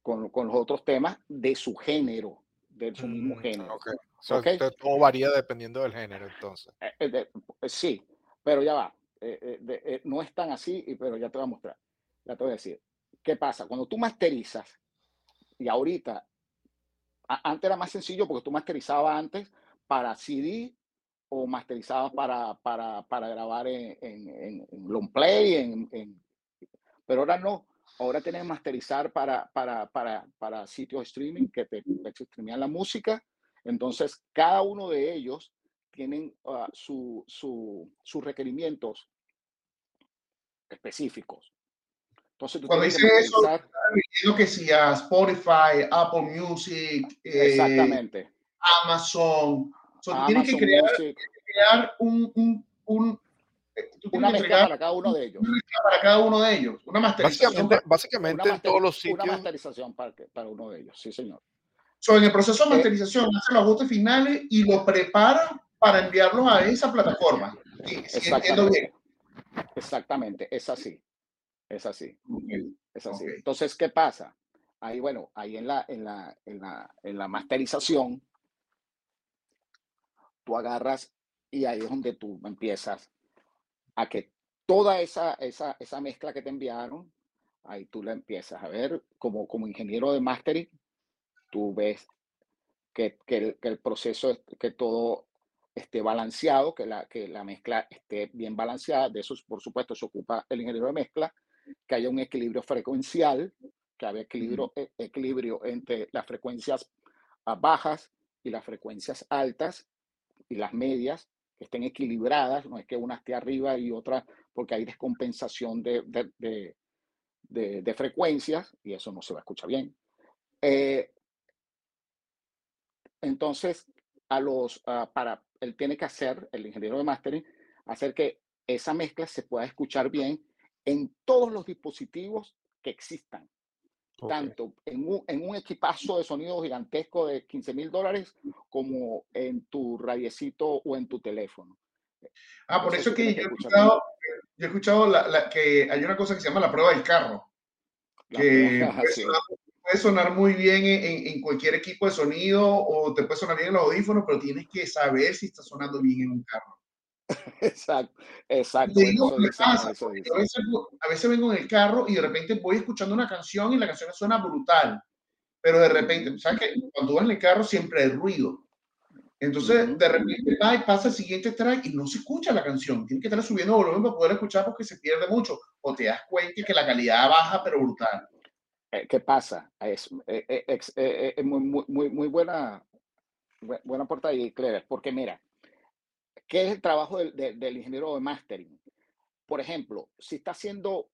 con, con los otros temas de su género, de su mismo mm, género. Okay. O sea, okay. Todo varía dependiendo del género, entonces. Sí, pero ya va. eh, eh, de, eh, no es tan así, pero ya te voy a mostrar, ya te voy a decir. ¿Qué pasa? Cuando tú masterizas, y ahorita, a, antes era más sencillo porque tú masterizabas antes para C D o masterizabas para, para, para grabar en, en, en long play, en, en, pero ahora no. Ahora tienes que masterizar para, para, para, para sitios de streaming que te, te streamean la música. Entonces, cada uno de ellos tienen uh, su, su, sus requerimientos específicos. Entonces, tú cuando dicen eso, es lo que sea Spotify, Apple Music, eh, exactamente. Amazon. So, Amazon tienes que crear, tienes que crear un, un, un una mezcla para cada uno de ellos. Una mezcla para cada uno de ellos. Una masterización. Básicamente, básicamente una en todos los sitios. Una masterización para, para uno de ellos, sí, señor. So, en el proceso de masterización, eh, hacen los ajustes finales y lo preparan para enviarlos a esa plataforma. Sí, exactamente. Bien. Exactamente, es así. Es así. Okay. Es así. Okay. Entonces, ¿qué pasa? Ahí, bueno, ahí en la, en la, en la, en la masterización, tú agarras y ahí es donde tú empiezas a que toda esa, esa, esa mezcla que te enviaron, ahí tú la empiezas a ver como, como ingeniero de mastering. Tú ves que, que, el, que el proceso, que todo esté balanceado, que la, que la mezcla esté bien balanceada. De eso, por supuesto, se ocupa el ingeniero de mezcla, que haya un equilibrio frecuencial, que haya equilibrio, uh-huh. equilibrio entre las frecuencias bajas y las frecuencias altas y las medias, que estén equilibradas, no es que una esté arriba y otra, porque hay descompensación de, de, de, de, de frecuencias y eso no se va a escuchar bien. Eh, Entonces, a los, uh, para, él tiene que hacer, el ingeniero de mastering, hacer que esa mezcla se pueda escuchar bien en todos los dispositivos que existan. Okay. Tanto en un, en un equipazo de sonido gigantesco de quince mil dólares como en tu radiecito o en tu teléfono. Ah, entonces, por eso que yo he escuchado, yo he escuchado la, la, que hay una cosa que se llama la prueba del carro. La que puede sonar muy bien en, en cualquier equipo de sonido o te puede sonar bien en los audífonos, pero tienes que saber si está sonando bien en un carro. Exacto, exacto. Te digo, eso, pasa, eso, eso, a, veces, a veces vengo en el carro y de repente voy escuchando una canción y la canción suena brutal, pero de repente, ¿sabes qué? Cuando vas en el carro siempre hay ruido. Entonces, de repente pasa el siguiente track y no se escucha la canción. Tienes que estar subiendo volumen para poder escuchar porque se pierde mucho. O te das cuenta que la calidad baja, pero brutal. ¿Qué pasa? Es, es, es, es, es muy, muy, muy buena, buena puerta y Clever, porque mira, ¿qué es el trabajo del, del, del ingeniero de mastering? Por ejemplo, si está haciendo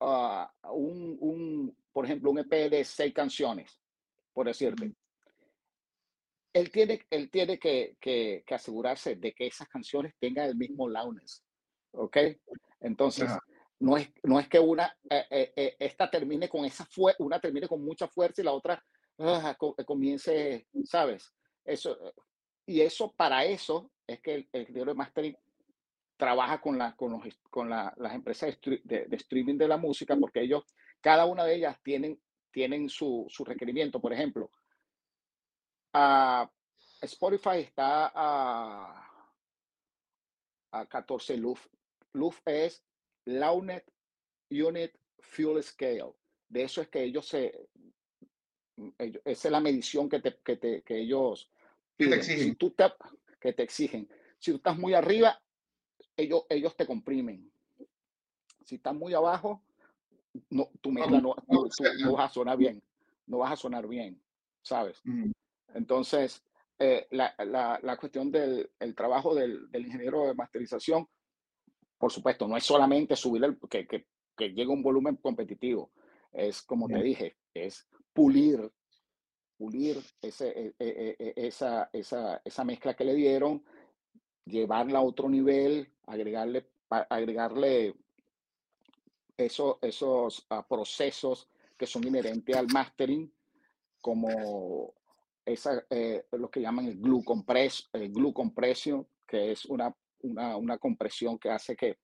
uh, un, un, por ejemplo, un E P de seis canciones, por decirte, él tiene, él tiene que, que, que asegurarse de que esas canciones tengan el mismo loudness, ¿ok? Entonces... Ajá. No es, no es que una, eh, eh, esta termine con esa fuerza, una termine con mucha fuerza y la otra ah, comience, ¿sabes? Eso, y eso, para eso, es que el, el ingeniero de mastering trabaja con, la, con, los, con la, las empresas de, de, de streaming de la música, porque ellos, cada una de ellas tienen, tienen su, su requerimiento. Por ejemplo, uh, Spotify está a, a catorce LUFS. LUFS es Loudness Unit Fuel Scale. De eso es que ellos se ellos, esa es la medición que te que te que ellos piden. Que te exigen. Si tú te, que te exigen. Si tú estás muy arriba, ellos ellos te comprimen. Si estás muy abajo, no tu mezcla no, no, no, no vas a sonar bien, no vas a sonar bien, ¿sabes? Mm. Entonces eh, la, la la cuestión del el trabajo del, del ingeniero de masterización. Por supuesto, no es solamente subir el, que, que, que llegue un volumen competitivo. Es como te dije, es pulir, pulir ese, esa, esa, esa mezcla que le dieron, llevarla a otro nivel, agregarle, agregarle esos, esos procesos que son inherentes al mastering, como esa, eh, lo que llaman el glue compress, el glue compression, que es una Una, una compresión que hace que,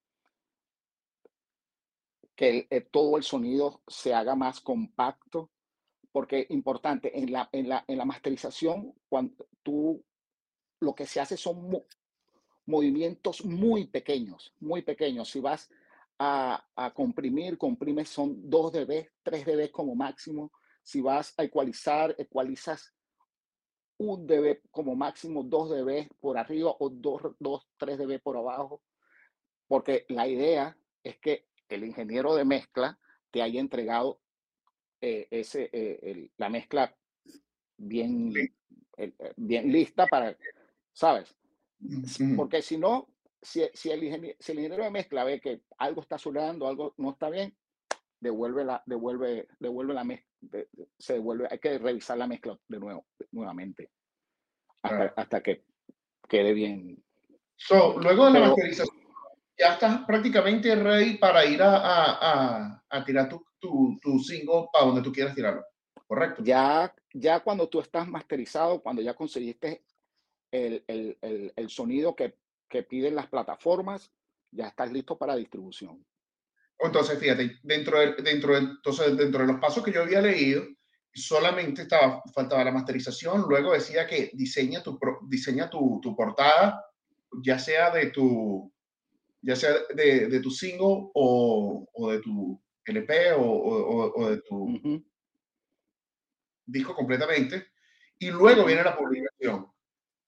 que el, eh, todo el sonido se haga más compacto, porque importante, en la, en la, en la masterización, cuando tú, lo que se hace son mu- movimientos muy pequeños, muy pequeños. Si vas a, a comprimir, comprimes son dos decibelios, tres decibelios como máximo. Si vas a ecualizar, ecualizas un decibel como máximo, dos decibelios por arriba o dos, tres decibelios por abajo. Porque la idea es que el ingeniero de mezcla te haya entregado eh, ese, eh, el, la mezcla bien, el, bien lista para, ¿sabes? Porque si no, si, si, el ingeniero, si el ingeniero de mezcla ve que algo está sonando, algo no está bien, devuelve la, devuelve, devuelve la mezcla, de, se devuelve, hay que revisar la mezcla de nuevo, nuevamente, hasta, ah. hasta que quede bien. So, luego de la Pero, masterización, ya estás prácticamente ready para ir a, a, a, a tirar tu, tu, tu single para donde tú quieras tirarlo, ¿correcto? Ya, ya cuando tú estás masterizado, cuando ya conseguiste el, el, el, el sonido que, que piden las plataformas, ya estás listo para distribución. Entonces, fíjate, dentro de, dentro, de, entonces, dentro de los pasos que yo había leído, solamente estaba, faltaba la masterización, luego decía que diseña tu, diseña tu, tu portada, ya sea de tu... ya sea de, de tu single o, o de tu L P o, o, o de tu uh-huh. disco completamente. Y luego viene la publicación.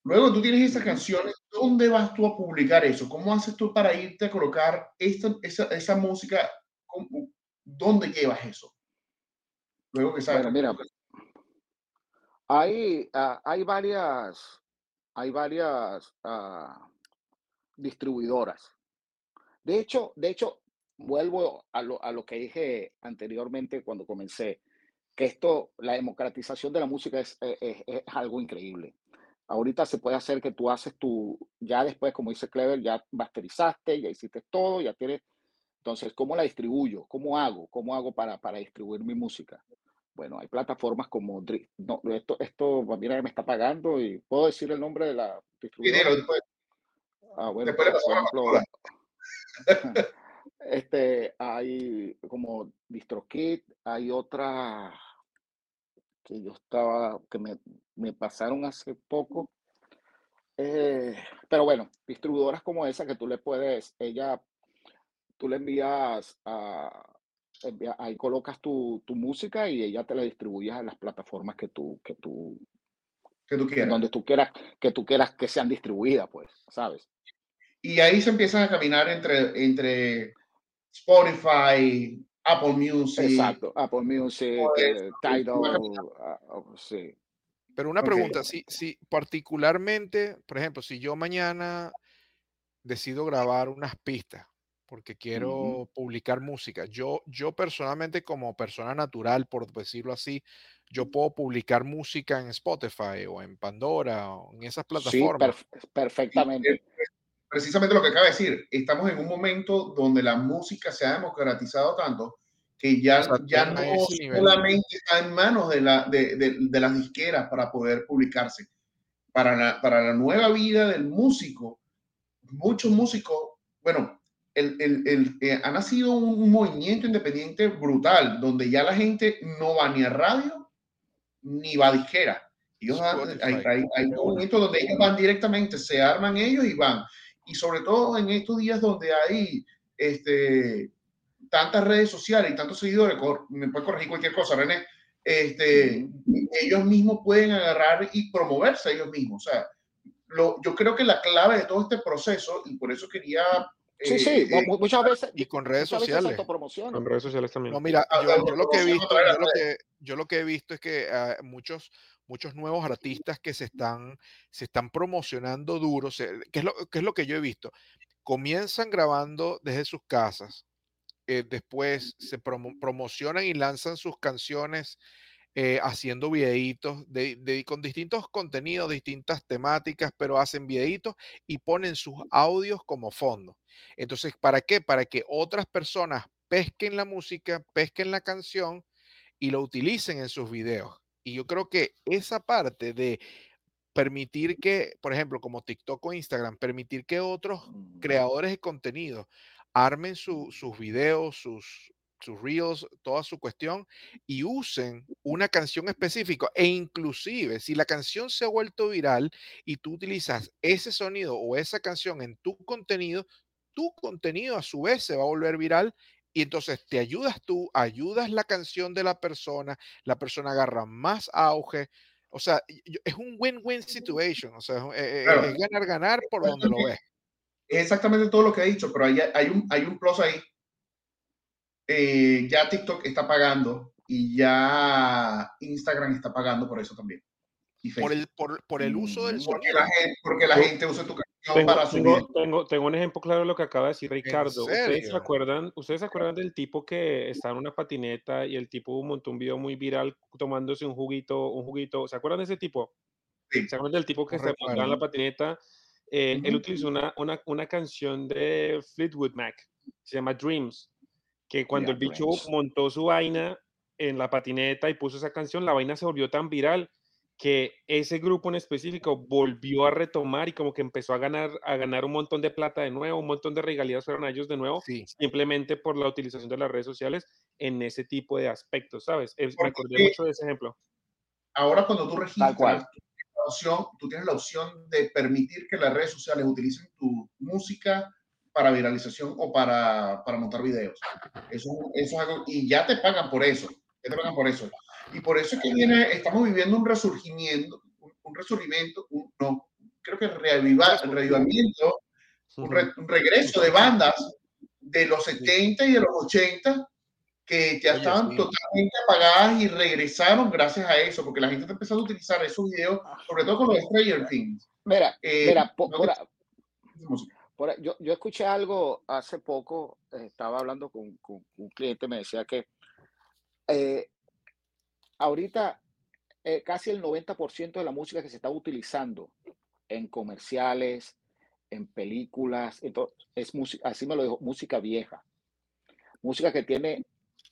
Luego tú tienes esas canciones. ¿Dónde vas tú a publicar eso? ¿Cómo haces tú para irte a colocar esta, esa, esa música? ¿Dónde llevas eso? Luego que sabes... Bueno, mira, hay, uh, hay varias... Hay varias uh, distribuidoras. De hecho, de hecho, vuelvo a lo, a lo que dije anteriormente cuando comencé, que esto, la democratización de la música es, es, es algo increíble. Ahorita se puede hacer que tú haces tu, ya después, como dice Clever, ya masterizaste, ya hiciste todo, ya tienes. Entonces, ¿cómo la distribuyo? ¿Cómo hago? ¿Cómo hago para, para distribuir mi música? Bueno, hay plataformas como Dreams. No, esto, esto, mira, me está pagando y puedo decir el nombre de la distribuidora. Dinero, después. Ah, bueno, después por ejemplo, la este hay como DistroKit, hay otra que yo estaba que me, me pasaron hace poco, eh, pero bueno, distribuidoras como esa que tú le puedes, ella tú le envías a, envía, ahí colocas tu, tu música y ella te la distribuye a las plataformas que tú que tú que tú quieras, donde tú quieras que tú quieras que sean distribuidas, pues, ¿sabes? Y ahí se empiezan a caminar entre, entre Spotify, Apple Music. Exacto, Apple Music, eh, Tidal. Uh, uh, sí. Pero una okay. pregunta, si, si particularmente, por ejemplo, si yo mañana decido grabar unas pistas porque quiero uh-huh. publicar música, yo, yo personalmente como persona natural, por decirlo así, yo puedo publicar música en Spotify o en Pandora o en esas plataformas. Sí, per- perfectamente. Sí. Precisamente lo que acaba de decir, estamos en un momento donde la música se ha democratizado tanto que ya, ya no solamente está en manos de, la, de, de, de las disqueras para poder publicarse. Para la, para la nueva vida del músico, muchos músicos, bueno, el, el, el, eh, ha nacido un, un movimiento independiente brutal, donde ya la gente no va ni a radio ni va a disquera. Ellos han, hay, hay, hay un movimiento donde ellos van directamente, se arman ellos y van. Y sobre todo en estos días donde hay este, tantas redes sociales y tantos seguidores, me puede corregir cualquier cosa, René, este, ellos mismos pueden agarrar y promoverse ellos mismos. O sea, lo, yo creo que la clave de todo este proceso, y por eso quería... Sí, eh, sí, eh, muchas veces... Y con redes sociales. Con redes sociales también. No, mira, yo, yo, lo que he visto, yo, lo que, yo lo que he visto es que uh, muchos... muchos nuevos artistas que se están, se están promocionando duro, se, que, es lo, que es lo que yo he visto. Comienzan grabando desde sus casas, eh, después se promo, promocionan y lanzan sus canciones eh, haciendo videitos de, de, con distintos contenidos, distintas temáticas, pero hacen videitos y ponen sus audios como fondo. Entonces, ¿para qué? Para que otras personas pesquen la música, pesquen la canción y lo utilicen en sus videos. Y yo creo que esa parte de permitir que, por ejemplo, como TikTok o Instagram, permitir que otros creadores de contenido armen su, sus videos, sus, sus reels, toda su cuestión, y usen una canción específica, e inclusive si la canción se ha vuelto viral y tú utilizas ese sonido o esa canción en tu contenido, tu contenido a su vez se va a volver viral. Y entonces te ayudas tú, ayudas la canción de la persona, la persona agarra más auge. O sea, es un win-win situation. O sea, es, claro, es ganar, ganar por donde lo ves. Es exactamente todo lo que he dicho, pero hay, hay, un, hay un plus ahí. Eh, ya TikTok está pagando y ya Instagram está pagando por eso también. Y por, el, por, por el uso del porque sonido. La gente, porque la gente usa tu canción tengo, para subir. Tengo, tengo, tengo un ejemplo claro de lo que acaba de decir Ricardo. ¿Ustedes se acuerdan, ¿Ustedes se acuerdan del tipo que está en una patineta y el tipo montó un video muy viral tomándose un juguito? un juguito ¿Se acuerdan de ese tipo? Sí. ¿Se acuerdan del tipo que Correcto. se montó en la patineta? Eh, uh-huh. Él utilizó una, una, una canción de Fleetwood Mac, se llama Dreams, que cuando yeah, el bicho Dreams. montó su vaina en la patineta y puso esa canción, la vaina se volvió tan viral que ese grupo en específico volvió a retomar y como que empezó a ganar, a ganar un montón de plata de nuevo, un montón de regalías fueron a ellos de nuevo, sí. simplemente por la utilización de las redes sociales en ese tipo de aspectos, ¿sabes? Porque me acordé mucho de ese ejemplo. Ahora cuando tú registras, cual. Tú, tienes la opción, tú tienes la opción de permitir que las redes sociales utilicen tu música para viralización o para, para montar videos. Eso, eso es algo, y ya te pagan por eso, ya te pagan por eso. Y por eso es que viene, estamos viviendo un resurgimiento, un, un resurgimiento, un, no, creo que reavivar, el reavivamiento, un, re, un regreso de bandas de los setenta y de los ochenta que ya estaban Dios totalmente mío. apagadas y regresaron gracias a eso, porque la gente está empezando a utilizar esos videos, sobre todo con los Stranger Things. Mira, eh, mira, por, no por, por, yo, yo escuché algo hace poco, estaba hablando con, con un cliente, me decía que eh, ahorita eh, casi el noventa por ciento de la música que se está utilizando en comerciales, en películas, entonces, es música, así me lo dijo, música vieja. Música que tiene,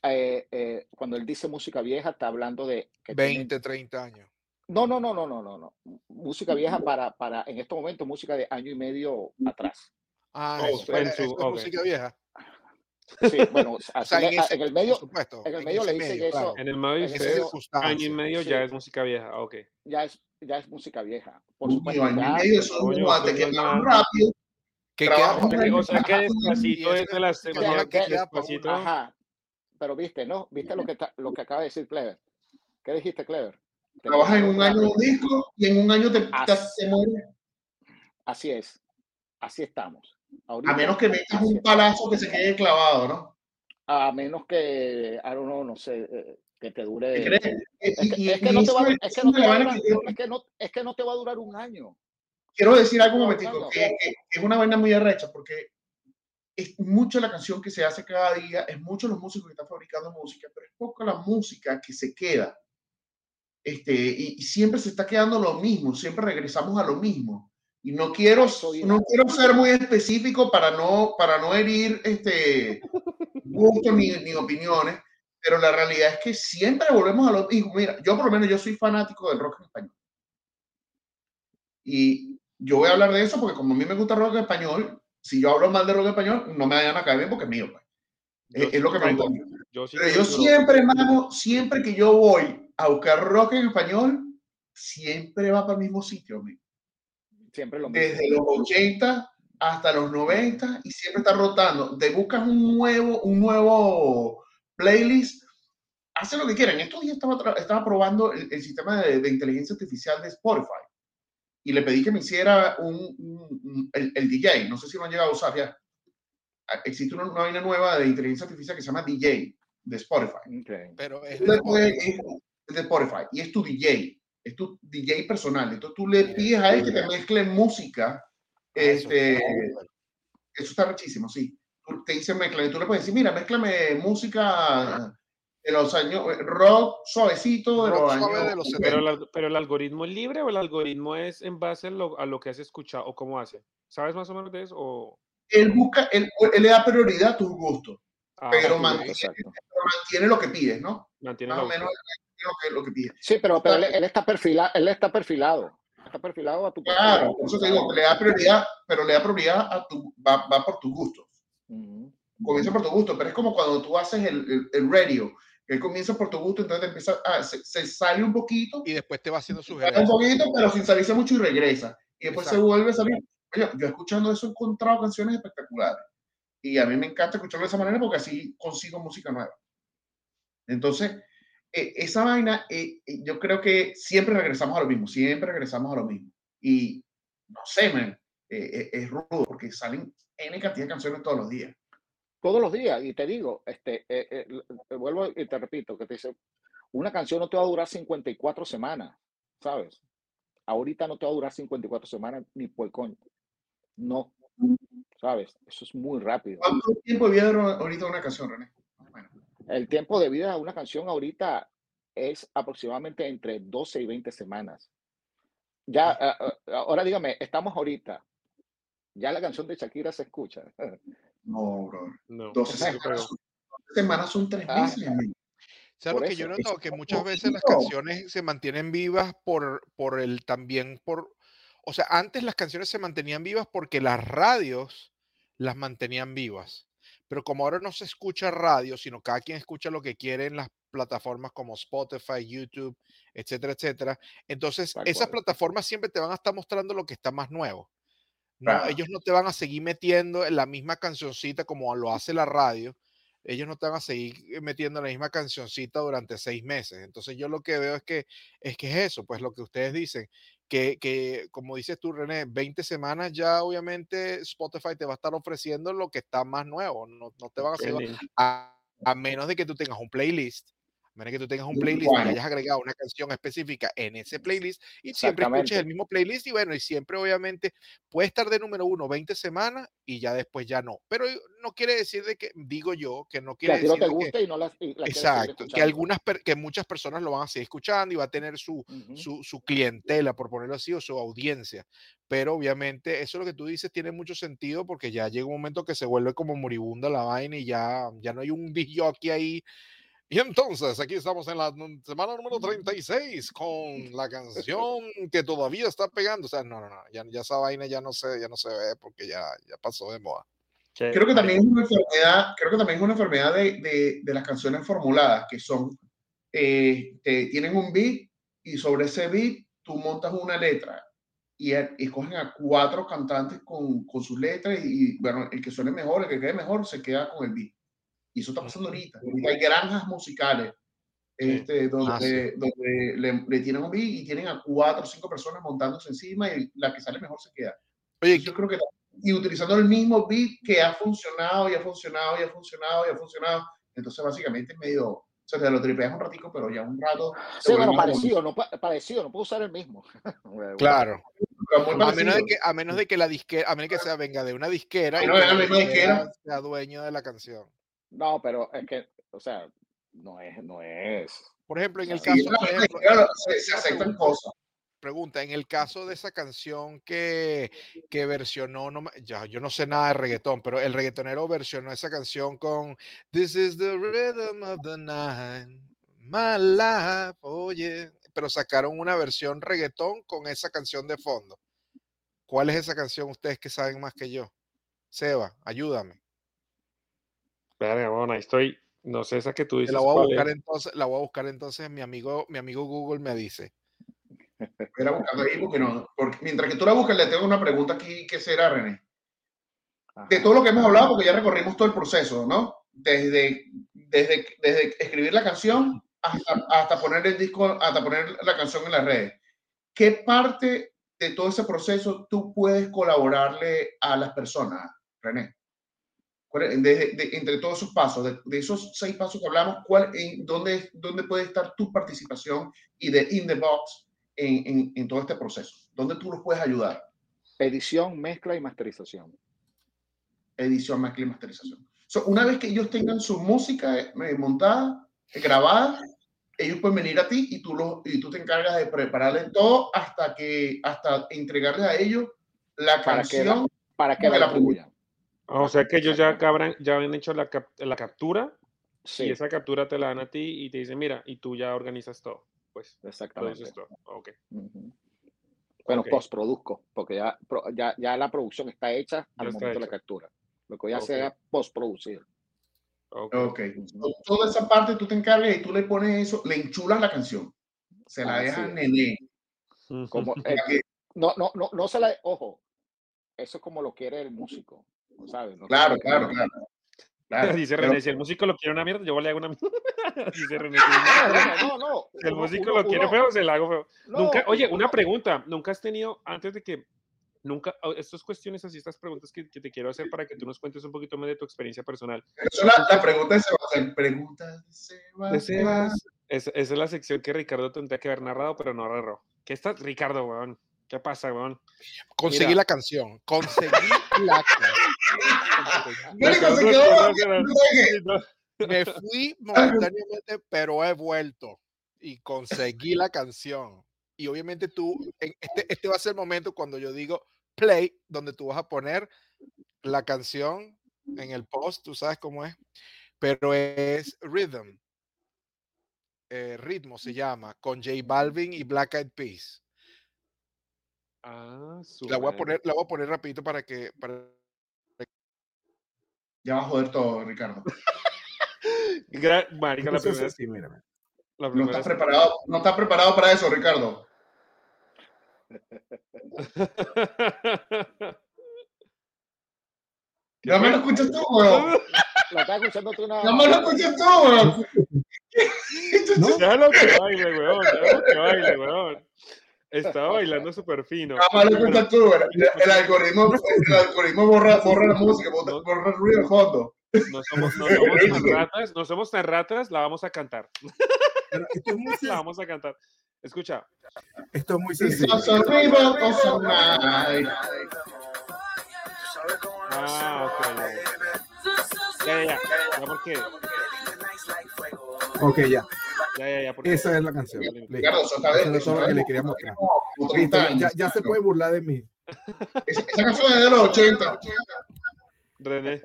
eh, eh, cuando él dice música vieja, está hablando de... Que veinte, tiene, treinta años. No, no, no, no, no, no, no. Música vieja para, para en estos momentos, música de año y medio atrás. Ah, oh, eso, es, eso es okay. música vieja. Sí, bueno, así o sea, en, ese, en el medio, supuesto, en el medio le dicen medio, eso. Claro. En el medio, en ese año y medio sí. ya es música vieja, ok. Ya es, ya es música vieja. Por Uy, supuesto. Año y medio eso es un bate que va rápido. Que queda, o sea, que Despacito es de las semanas que queda Despacito. Ajá. Pero viste, ¿no? Viste lo que ta, lo que acaba de decir Clever. ¿Qué dijiste, Clever? Trabajas en un año un disco y en un año te mueres. Así es. Así estamos. Ahorita, a menos que metas un palazo que se quede clavado, ¿no? A menos que, I don't know, no sé, que te dure... Es que no te va a durar un año. Quiero decir algo un momentico, que es una vaina muy arrecha, porque es mucho la canción que se hace cada día, es mucho los músicos que están fabricando música, pero es poco la música que se queda. Este, y, y siempre se está quedando lo mismo, siempre regresamos a lo mismo. Y no quiero, no quiero ser muy específico para no, para no herir este, gustos ni, ni opiniones, pero la realidad es que siempre volvemos a lo mismo. Mira, yo por lo menos yo soy fanático del rock en español. Y yo voy a hablar de eso porque como a mí me gusta el rock en español, si yo hablo mal de rock en español, no me vayan a caer bien porque es mío. Pues. Es, sí es lo que me importa. Yo sí pero yo siempre, hermano, siempre que yo voy a buscar rock en español, siempre va para el mismo sitio, amigo. Siempre lo mismo. Desde los ochenta hasta los noventa y siempre está rotando. Te buscas un nuevo, un nuevo playlist. Hace lo que quieran. Estos días estaba, estaba probando el, el sistema de, de inteligencia artificial de Spotify y le pedí que me hiciera un, un, un el, el D J. No sé si lo han llegado a usar ya. Existe una, una vaina nueva de inteligencia artificial que se llama D J de Spotify. Okay. Pero es de, puedes, es de Spotify y es tu D J. Es tu D J personal. Entonces tú le pides a él que te mezcle música. Este, eso está rechísimo, sí. Te dice mezcla. Y tú le puedes decir, mira, mézclame música de los años, rock suavecito de rock los suave años. De los pero, la, pero el algoritmo es libre o el algoritmo es en base a lo, a lo que has escuchado o cómo hace. ¿Sabes más o menos de eso? O... Él busca, él, él le da prioridad a tus gustos. Ah, pero, mantiene, pero mantiene lo que pides, ¿no? Mantiene más o menos. Lo que, lo que pide. Sí, pero, pero él, él, está perfila, él está perfilado. Está perfilado a tu Claro, por eso te digo, le da prioridad, pero le da prioridad a tu, va, va por tus gustos. Uh-huh. comienza por tu gusto, pero es como cuando tú haces el, el, el radio, que comienza por tu gusto, entonces te empieza, ah, se, se sale un poquito. Y después te va haciendo sugerencias. Un poquito, pero sin salirse mucho y regresa. Y después Exacto. se vuelve a salir. Oye, yo escuchando eso he encontrado canciones espectaculares. Y a mí me encanta escucharlo de esa manera porque así consigo música nueva. Entonces, eh, esa vaina, eh, yo creo que siempre regresamos a lo mismo, siempre regresamos a lo mismo. Y no sé, man, eh, eh, es rudo porque salen N cantidad de canciones todos los días. Todos los días, y te digo, este, eh, eh, te vuelvo y te repito, que te dice, una canción no te va a durar cincuenta y cuatro semanas, ¿sabes? Ahorita no te va a durar cincuenta y cuatro semanas ni por coño. No, ¿sabes? Eso es muy rápido. ¿Cuánto tiempo de vida ahorita una canción, René? Bueno. El tiempo de vida de una canción ahorita es aproximadamente entre doce y veinte semanas. Ya, uh, uh, ahora dígame, estamos ahorita. Ya la canción de Shakira se escucha. No, bro. No. doce semanas son tres meses. Ah, ¿sabes lo que yo noto? Que muchas veces las canciones se mantienen vivas por, por el también por. O sea, antes las canciones se mantenían vivas porque las radios las mantenían vivas. Pero como ahora no se escucha radio, sino cada quien escucha lo que quiere en las plataformas como Spotify, YouTube, etcétera, etcétera. Entonces, esas plataformas siempre te van a estar mostrando lo que está más nuevo. No, ellos no te van a seguir metiendo en la misma cancioncita como lo hace la radio. Ellos no te van a seguir metiendo en la misma cancioncita durante seis meses. Entonces yo lo que veo es que es, que es eso, pues lo que ustedes dicen, que, que como dices tú, René, veinte semanas ya obviamente Spotify te va a estar ofreciendo lo que está más nuevo. No, no te van a seguir a, a menos de que tú tengas un playlist. Mira que tú tengas un playlist y hayas agregado una canción específica en ese playlist y siempre escuches el mismo playlist y bueno, y siempre obviamente puede estar de número uno veinte semanas y ya después ya no. Pero no quiere decir de que, digo yo, que no quiere que decir no te guste que, y no la, y la exacto, que, algunas, que muchas personas lo van a seguir escuchando y va a tener su, uh-huh. su, su clientela, por ponerlo así, o su audiencia. Pero obviamente eso es lo que tú dices, tiene mucho sentido porque ya llega un momento que se vuelve como moribunda la vaina y ya, ya no hay un disjockey ahí. Y entonces, aquí estamos en la semana número treinta y seis con la canción que todavía está pegando. O sea, no, no, no, ya, ya esa vaina ya no se, ya no se ve porque ya, ya pasó de moda. Creo que también es una enfermedad, creo que también es una enfermedad de, de, de las canciones formuladas, que son, eh, eh, tienen un beat y sobre ese beat tú montas una letra y escogen a cuatro cantantes con, con sus letras y, bueno, el que suene mejor, el que quede mejor, se queda con el beat. Y eso está pasando ahorita. Hay granjas musicales este, donde, ah, sí. donde le, le tienen un beat y tienen a cuatro o cinco personas montándose encima y la que sale mejor se queda. Oye, yo creo que y utilizando el mismo beat que ha funcionado y ha funcionado y ha funcionado y ha funcionado. Entonces, básicamente, es medio. O sea, te lo tripeas un ratico, pero ya un rato. Sí, bueno, parecido, no, parecido, no puedo usar el mismo. Claro. A menos, de que, a menos de que la disquera, a menos que sea venga de una disquera no, y no, la, la disquera sea dueño de la canción. No, pero es que, o sea, no es, no es. Por ejemplo, en el caso, por ejemplo, se aceptan cosas. Pregunta, en el caso de esa canción que, que versionó, no, ya, yo no sé nada de reggaetón, pero el reggaetonero versionó esa canción con This is the rhythm of the night, my life, oye, pero sacaron una versión reggaetón con esa canción de fondo. ¿Cuál es esa canción? Ustedes que saben más que yo. Seba, ayúdame. Bueno, ahí estoy, no sé esa que tú dices. La voy a buscar entonces, la voy a buscar entonces, mi amigo, mi amigo Google me dice. Espera buscando ahí porque no, porque mientras que tú la buscas le tengo una pregunta aquí que será René. Ajá. De todo lo que hemos hablado porque ya recorrimos todo el proceso, ¿no? Desde, desde, desde escribir la canción hasta, hasta poner el disco, hasta poner la canción en las redes. ¿Qué parte de todo ese proceso tú puedes colaborarle a las personas, René? De, de, entre todos esos pasos, de, de esos seis pasos que hablamos, ¿cuál, en, dónde, ¿dónde puede estar tu participación y de In The Box en, en, en todo este proceso? ¿Dónde tú los puedes ayudar? Edición, mezcla y masterización. Edición, mezcla y masterización. So, una vez que ellos tengan su música montada, grabada, ellos pueden venir a ti y tú, los, y tú te encargas de prepararles todo hasta, que, hasta entregarles a ellos la canción para que la, para que la O sea que ellos ya, cabran, ya habían hecho la, cap, la captura sí. Y esa captura te la dan a ti y te dicen, mira, y tú ya organizas todo. Pues, exactamente. Todo. Okay. Uh-huh. Bueno, okay. Postproduzco, porque ya, ya, ya la producción está hecha al ya momento de la captura. Lo que voy a hacer es postproducir. Okay. ok. Toda esa parte tú te encargas y tú le pones eso, le enchulas la canción. Se la ah, dejas sí. nené. Como, eh, no, no, no, no se la... Ojo, eso es como lo quiere el músico, ¿sabes? No claro, claro, claro, claro. Dice René, pero... si el músico lo quiere una mierda, yo le hago una mierda. Dice René. No, no, no. Si el músico uno, lo uno, quiere uno, feo, se la hago feo. No, nunca, oye, una pregunta. ¿Nunca has tenido, antes de que... Nunca, estas cuestiones así, estas preguntas que, que te quiero hacer para que tú nos cuentes un poquito más de tu experiencia personal. Eso la, la pregunta de Sebastián. Preguntas de Sebastián. Sebas. Es, esa es la sección que Ricardo tendría que haber narrado, pero no narró. ¿Qué está, Ricardo, weón? ¿Qué pasa, weón? Conseguí Mira. la canción. Conseguí la canción. No, no, se quedó, no, no, no. Me fui momentáneamente, pero he vuelto. Y conseguí la canción. Y obviamente tú, este, este va a ser el momento cuando yo digo play, donde tú vas a poner la canción en el post, tú sabes cómo es, pero es Rhythm, eh, Ritmo se llama, con J Balvin y Black Eyed Peas. Ah, super. La voy a poner, la voy a poner rapidito para que... Para... Ya va a joder todo, Ricardo. Gra- Marica, la primera sí, mírame. No estás, preparado, no estás preparado para eso, Ricardo. No me lo escuchas tú, weón. Lo estás escuchando tú nada. No me lo escuchas tú, weón. No, déjalo que baile, weón. Déjalo que baile, weón. Está bailando súper fino. No me lo escuchas tú, weón. El algoritmo, el algoritmo borra, borra la música, borra el ruido de fondo. No somos, no somos tan ratas, no somos tan ratas, la vamos a cantar. Esto es muy sencillo. La vamos a cantar. Escucha. Esto es muy sencillo. Ah, ok. Ya, ya, ya. ¿Ya por qué? Ok, ya. Ya, ya, ya. Esa es la canción. Claro, eso es lo que le quería mostrar. Ya, ya se puede burlar de mí. Esa canción es de los ochenta. René.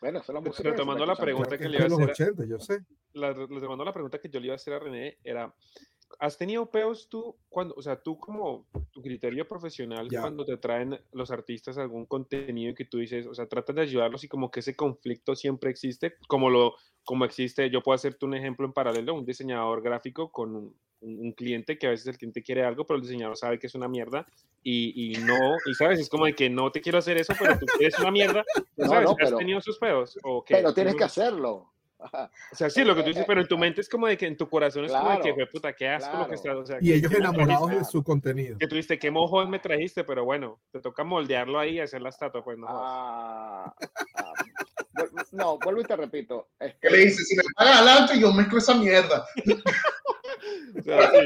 Bueno, eso es la retomando la pregunta que le iba a hacer. ochenta, yo sé. La, retomando la pregunta que yo le iba a hacer a René era: ¿has tenido peos tú cuando, o sea, tú como tu criterio profesional ya. cuando te traen los artistas algún contenido que tú dices, o sea, tratas de ayudarlos y como que ese conflicto siempre existe, como lo, como existe? Yo puedo hacerte un ejemplo en paralelo, un diseñador gráfico con un, un cliente que a veces el cliente quiere algo, pero el diseñador sabe que es una mierda y, y no, y sabes, es como de que no te quiero hacer eso, pero tú quieres una mierda, no, ¿sabes? No, pero, ¿has tenido esos pedos? ¿O qué? Pero tienes que hacerlo. O sea, sí, lo que tú dices, pero en tu mente es como de que en tu corazón es claro, como de que, fue puta, qué asco claro. lo que estás. O sea, y ellos enamorados de su contenido. Que tuviste, qué mojón me trajiste, pero bueno, te toca moldearlo ahí y hacer la estatua, pues no. Ah, ah, no, vuelvo y te repito. Es que... ¿Qué le dices? Si me pagan adelante, yo mezclo esa mierda. O sea, sí.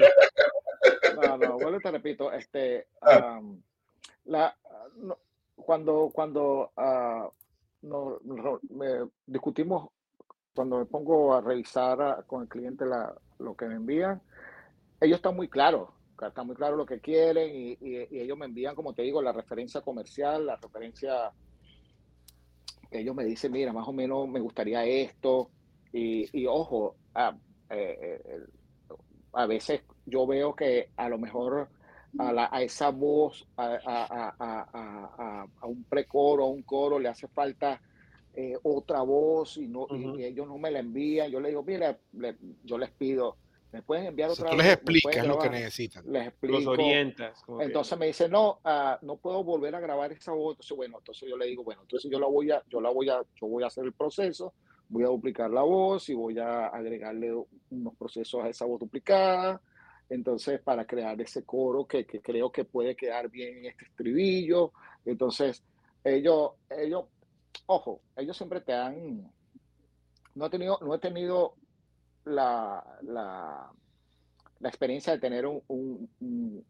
No, no, vuelvo y te repito. Este, um, la, no, cuando cuando uh, no, no, me discutimos. Cuando me pongo a revisar a, con el cliente la, lo que me envían, ellos están muy claros, están muy claros lo que quieren y, y, y ellos me envían, como te digo, la referencia comercial, la referencia que ellos me dicen, mira, más o menos me gustaría esto. Y, y ojo, a, eh, a veces yo veo que a lo mejor a, la, a esa voz, a, a, a, a, a un precoro, a un coro, le hace falta... Eh, otra voz y, no, uh-huh. y ellos no me la envían. Yo les digo, mira, le, yo les pido, ¿me pueden enviar otra voz? Tú les explicas lo que necesitan. Les explico. Los orientas. Entonces que... me dicen, no, uh, no puedo volver a grabar esa voz. Entonces, bueno, entonces yo le digo, bueno, entonces yo la voy a, yo la voy a, yo voy a hacer el proceso, voy a duplicar la voz y voy a agregarle unos procesos a esa voz duplicada. Entonces, para crear ese coro que, que creo que puede quedar bien en este estribillo. Entonces, ellos, ellos, ojo, ellos siempre te han... No he tenido, no he tenido la, la, la experiencia de tener un, un, un,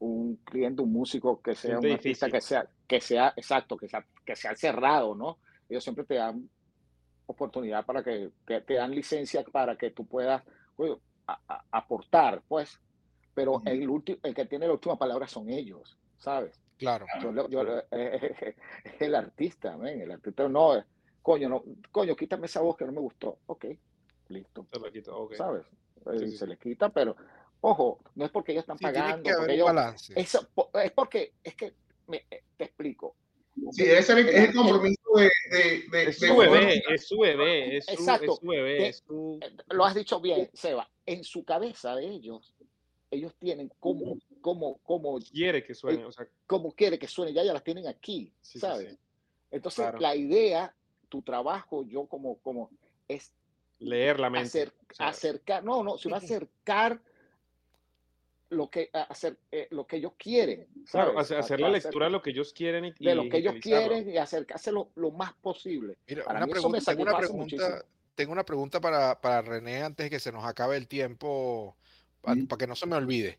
un cliente, un músico que sea un artista que sea, que sea, exacto, que sea, que sea cerrado, ¿no? Ellos siempre te dan oportunidad para que, que te dan licencia para que tú puedas oye, a, a, aportar, pues. Pero uh-huh. el, ulti, el que tiene la última palabra son ellos, ¿sabes? Claro. Yo, yo, eh, el artista, man, el artista, no, coño, no, coño, quítame esa voz que no me gustó. Ok, listo. Se la quita, ok. ¿Sabes? Sí, eh, sí. Se le quita, pero, ojo, no es porque ellos están sí, pagando. Que porque ellos, balance. Eso, es porque, es que, me, te explico. Sí, ese es el compromiso de, de, de, es, de su bebé, es su bebé, es su, exacto, es su bebé. De, es su... Lo has dicho bien, Seba. En su cabeza de ellos, ellos tienen como, como, como quiere que suene, o sea, como quiere que suene, ya, ya las tienen aquí, sí, ¿sabes? Sí, sí. Entonces, claro, la idea, tu trabajo, yo como, como es leer la mente, acer, acercar, no, no, se va a acercar lo que hacer, eh, lo que ellos quieren, ¿sabes? Claro, hacer, hacer la lectura de lo que ellos quieren y de lo que ellos quieren y acercarse lo, lo más posible. Mira, para una mí pregunta, eso me tengo una pregunta, tengo una pregunta para, para René antes de que se nos acabe el tiempo, para, para que no se me olvide.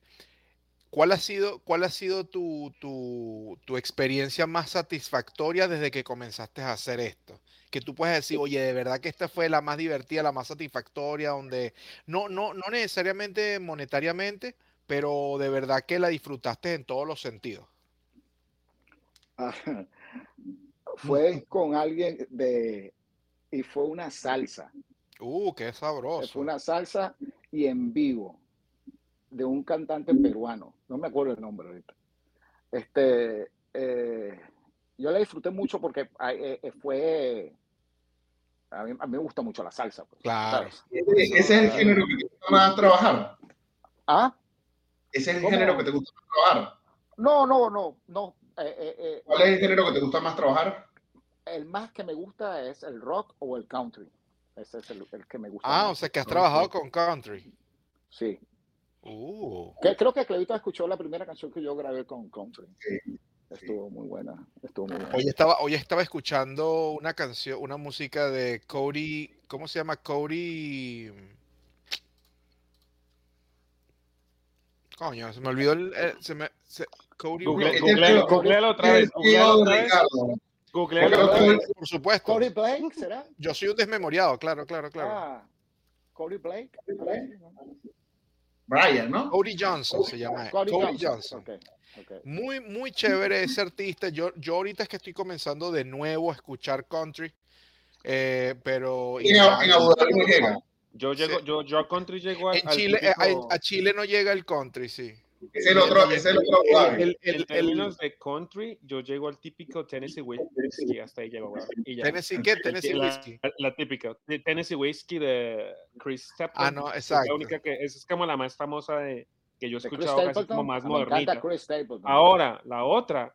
¿Cuál ha sido, cuál ha sido tu, tu, tu experiencia más satisfactoria desde que comenzaste a hacer esto? Que tú puedes decir, oye, de verdad que esta fue la más divertida, la más satisfactoria, donde no, no, no necesariamente monetariamente, pero de verdad que la disfrutaste en todos los sentidos. Ah, fue con alguien de, y fue una salsa. Uh, qué sabroso. Fue una salsa y en vivo, de un cantante peruano, no me acuerdo el nombre ahorita. Este, eh, yo la disfruté mucho porque eh, fue, a mí, a mí me gusta mucho la salsa. Pues, claro. ¿Sabes? Ese es el género que te gusta más trabajar. ¿Ah? Ese es el ¿Cómo? género que te gusta más trabajar. No, no, no, no. Eh, eh, ¿Cuál es el género que te gusta más trabajar? El más que me gusta es el rock o el country. Ese es el, el que me gusta. Ah, más. O sea que has trabajado con country. Sí. Uh. Que, creo que Clevita escuchó la primera canción que yo grabé con Country. Sí, estuvo sí. muy buena. Estuvo muy buena. Hoy estaba, hoy estaba escuchando una canción, una música de Cody. ¿Cómo se llama? Cody. Coño, se me olvidó el. Eh, se me, se, Cody. Googlealo otra vez. Googlealo otra vez. Googlealo otra vez. Por supuesto. Cody Blake, ¿será? Yo soy un desmemoriado, claro, claro, claro. Ah, Cody Blake. Blake. Brian, ¿no? Cody Johnson Cody, se llama. Cody, Cody Johnson. Johnson. Okay, okay. Muy, muy chévere ese artista. Yo, yo ahorita es que estoy comenzando de nuevo a escuchar country, eh, pero... Y no, en Abu Dhabi no llega. Yo llego, sí. yo, yo a country llego a... En Chile, típico... a, a Chile no llega el country, sí. Es el otro, es el otro. En términos de country, yo llego al típico Tennessee whiskey, hasta ahí llego. ¿Tennessee qué? Tennessee la, whiskey. La, la típica, Tennessee whiskey de Chris Stapleton. Ah, no, exacto. Es la única que, esa es como la más famosa de, que yo he escuchado, es como más modernita. Ahora, la otra,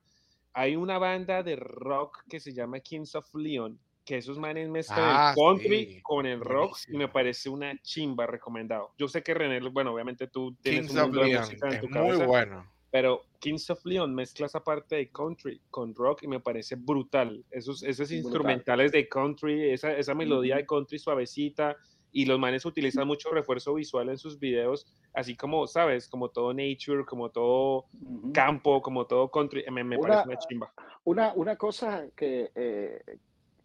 hay una banda de rock que se llama Kings of Leon, que esos manes mezclan ah, el country sí. con el rock Buenísimo. Y me parece una chimba, recomendado. Yo sé que René, bueno, obviamente tú tienes Kings un mundo de música en tu cabeza. Muy bueno. Pero Kings of Leon mezcla esa parte de country con rock y me parece brutal. Esos, esos brutal. instrumentales de country, esa, esa melodía mm-hmm. de country suavecita, y los manes utilizan mucho refuerzo visual en sus videos, así como, ¿sabes? Como todo nature, como todo mm-hmm. campo, como todo country. Me, me una, parece una chimba. Una, una cosa que... Eh,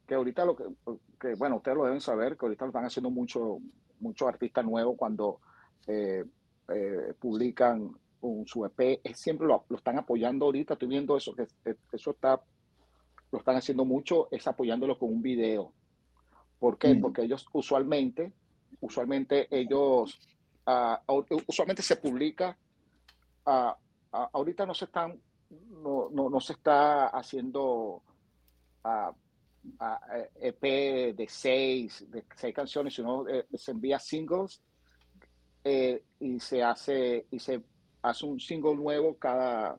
que ahorita lo que, que, bueno, ustedes lo deben saber, que ahorita lo están haciendo muchos mucho artistas nuevos cuando eh, eh, publican un, su E P, es siempre lo, lo están apoyando ahorita, estoy viendo eso, que, que eso está, lo están haciendo mucho, es apoyándolo con un video. ¿Por qué? Mm. Porque ellos usualmente, usualmente ellos, uh, usualmente se publica, uh, uh, ahorita no se están, no, no, no se está haciendo... Uh, A E P de seis, de seis canciones, sino eh, se envía singles eh, y se hace y se hace un single nuevo cada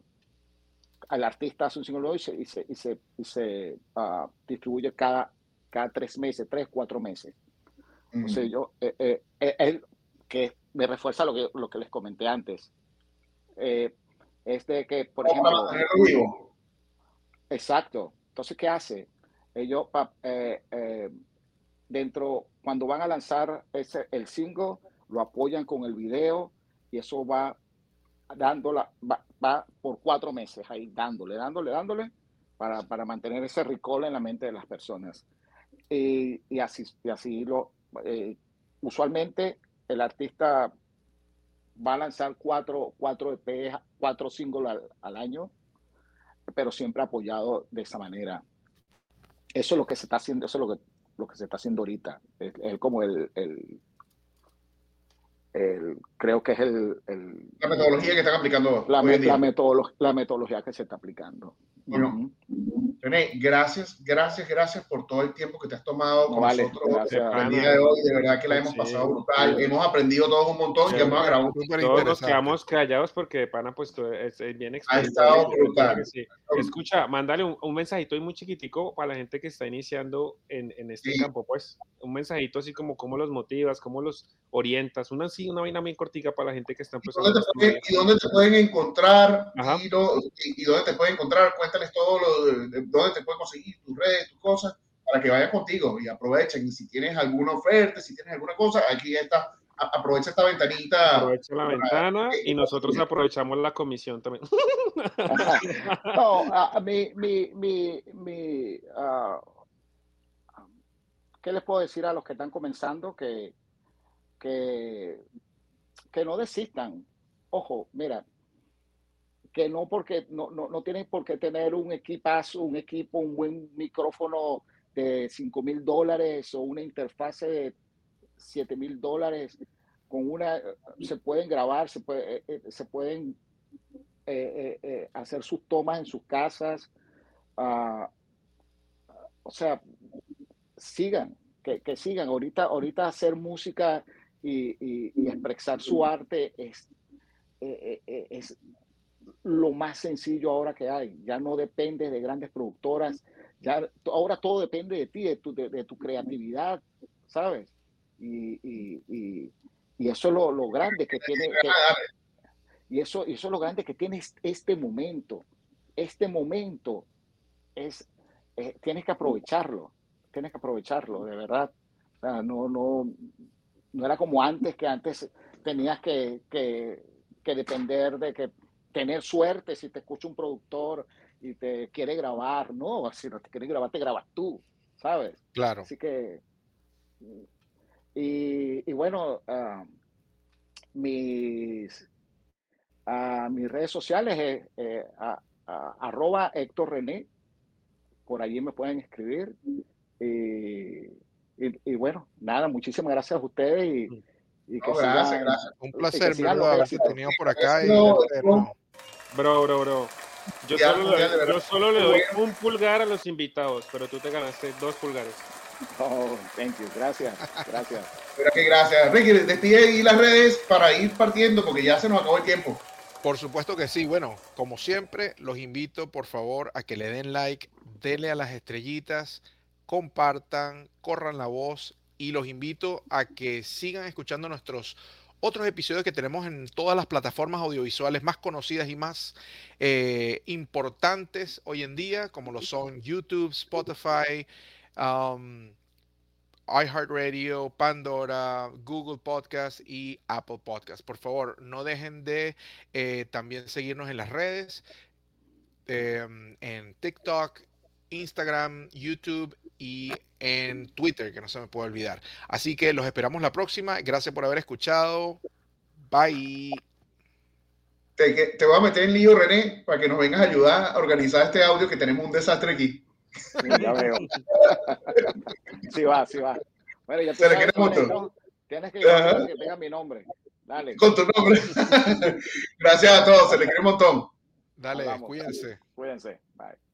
al artista hace un single nuevo y se y se y se, y se uh, distribuye cada cada tres meses, tres cuatro meses. Mm. Entonces yo eh, eh, eh, él que me refuerza lo que lo que les comenté antes eh, es de que por ejemplo oh, exacto. Entonces ¿qué hace? Ellos eh, eh, dentro cuando van a lanzar ese, el single lo apoyan con el video y eso va dando la va, va por cuatro meses ahí dándole dándole dándole para, para mantener ese recall en la mente de las personas y, y así y así lo eh, usualmente el artista va a lanzar cuatro cuatro E P, cuatro singles al, al año, pero siempre apoyado de esa manera. Eso es lo que se está haciendo, eso es lo que, lo que se está haciendo ahorita. Es, es como el, el, el, creo que es el, el la metodología que están aplicando. La, me, la, metodolo- la metodología que se está aplicando. Bueno, René, gracias, gracias, gracias por todo el tiempo que te has tomado no, con vale, nosotros el día de hoy. De verdad que la hemos sí, pasado brutal, sí. Hemos aprendido todos un montón sí, y hemos grabado un super todos nos quedamos callados porque pana, pues tú es, es bien experimentado. Ha estado brutal. Sí. Escucha, mándale un, un mensajito muy chiquitico para la gente que está iniciando en, en este sí. campo, pues un mensajito así como cómo los motivas, cómo los orientas, una así, una vaina bien cortica para la gente que está empezando. ¿Y dónde te, pueden, y dónde te pueden encontrar? Y, lo, y, ¿Y dónde te pueden encontrar? Cuéntales todo lo de, de dónde te pueden conseguir tus redes, tus cosas, para que vayan contigo y aprovechen. Y si tienes alguna oferta, si tienes alguna cosa, aquí está, aprovecha esta ventanita. Aprovecha la para, ventana eh, y nosotros eh, aprovechamos la comisión también. No, uh, mi, mi, mi, mi uh, ¿qué les puedo decir a los que están comenzando? Que, que, que no desistan. Ojo, mira, que no porque no, no, no tienes por qué tener un equipazo, un equipo, un buen micrófono de cinco mil dólares o una interfase de siete mil dólares. Con una se pueden grabar, se, puede, eh, se pueden eh, eh, eh, hacer sus tomas en sus casas. Uh, o sea, sigan, que, que sigan. Ahorita, ahorita hacer música y, y, y expresar su arte es, eh, eh, es lo más sencillo ahora que hay. Ya no depende de grandes productoras, ya ahora todo depende de ti, de tu, de, de tu creatividad, ¿sabes? Y, y, y, y eso es lo, lo grande que tiene que, y eso, eso es lo grande que tiene este momento. Este momento es, es tienes que aprovecharlo, tienes que aprovecharlo de verdad. O sea, no, no, no era como antes, que antes tenías que, que, que depender de que tener suerte si te escucha un productor y te quiere grabar, ¿no? Si no te quiere grabar, te grabas tú, ¿sabes? Claro. Así que, y, y bueno, uh, mis, uh, mis redes sociales es eh, a, a, arroba Héctor René, por allí me pueden escribir. Y, y, y bueno, nada, muchísimas gracias a ustedes y, y que no, sigan, gracias, gracias. Un placer, bro, haberse tenido por acá. No, y, no. Bro, bro, bro. Yo ya, solo, ya, yo solo le doy un pulgar a los invitados, pero tú te ganaste dos pulgares. Oh, thank you. Gracias, gracias. Pero que gracias. Ricky, despide ahí las redes para ir partiendo porque ya se nos acabó el tiempo. Por supuesto que sí. Bueno, como siempre, los invito, por favor, a que le den like, denle a las estrellitas, compartan, corran la voz y los invito a que sigan escuchando nuestros otros episodios que tenemos en todas las plataformas audiovisuales más conocidas y más eh, importantes hoy en día, como lo son YouTube, Spotify, um, iHeartRadio, Pandora, Google Podcast y Apple Podcast. Por favor, no dejen de eh, también seguirnos en las redes, eh, en TikTok, Instagram, YouTube y en Twitter, que no se me puede olvidar. Así que los esperamos la próxima. Gracias por haber escuchado. Bye. Te, te voy a meter en lío, René, para que nos vengas a ayudar a organizar este audio, que tenemos un desastre aquí. Sí, ya veo. Sí va, sí va. Bueno, ya te sabes, no, tienes que uh-huh. que tenga mi nombre. Dale. Con tu nombre. Gracias a todos. Se les quiere un montón. Dale, vamos, cuídense. Cuídense. Bye.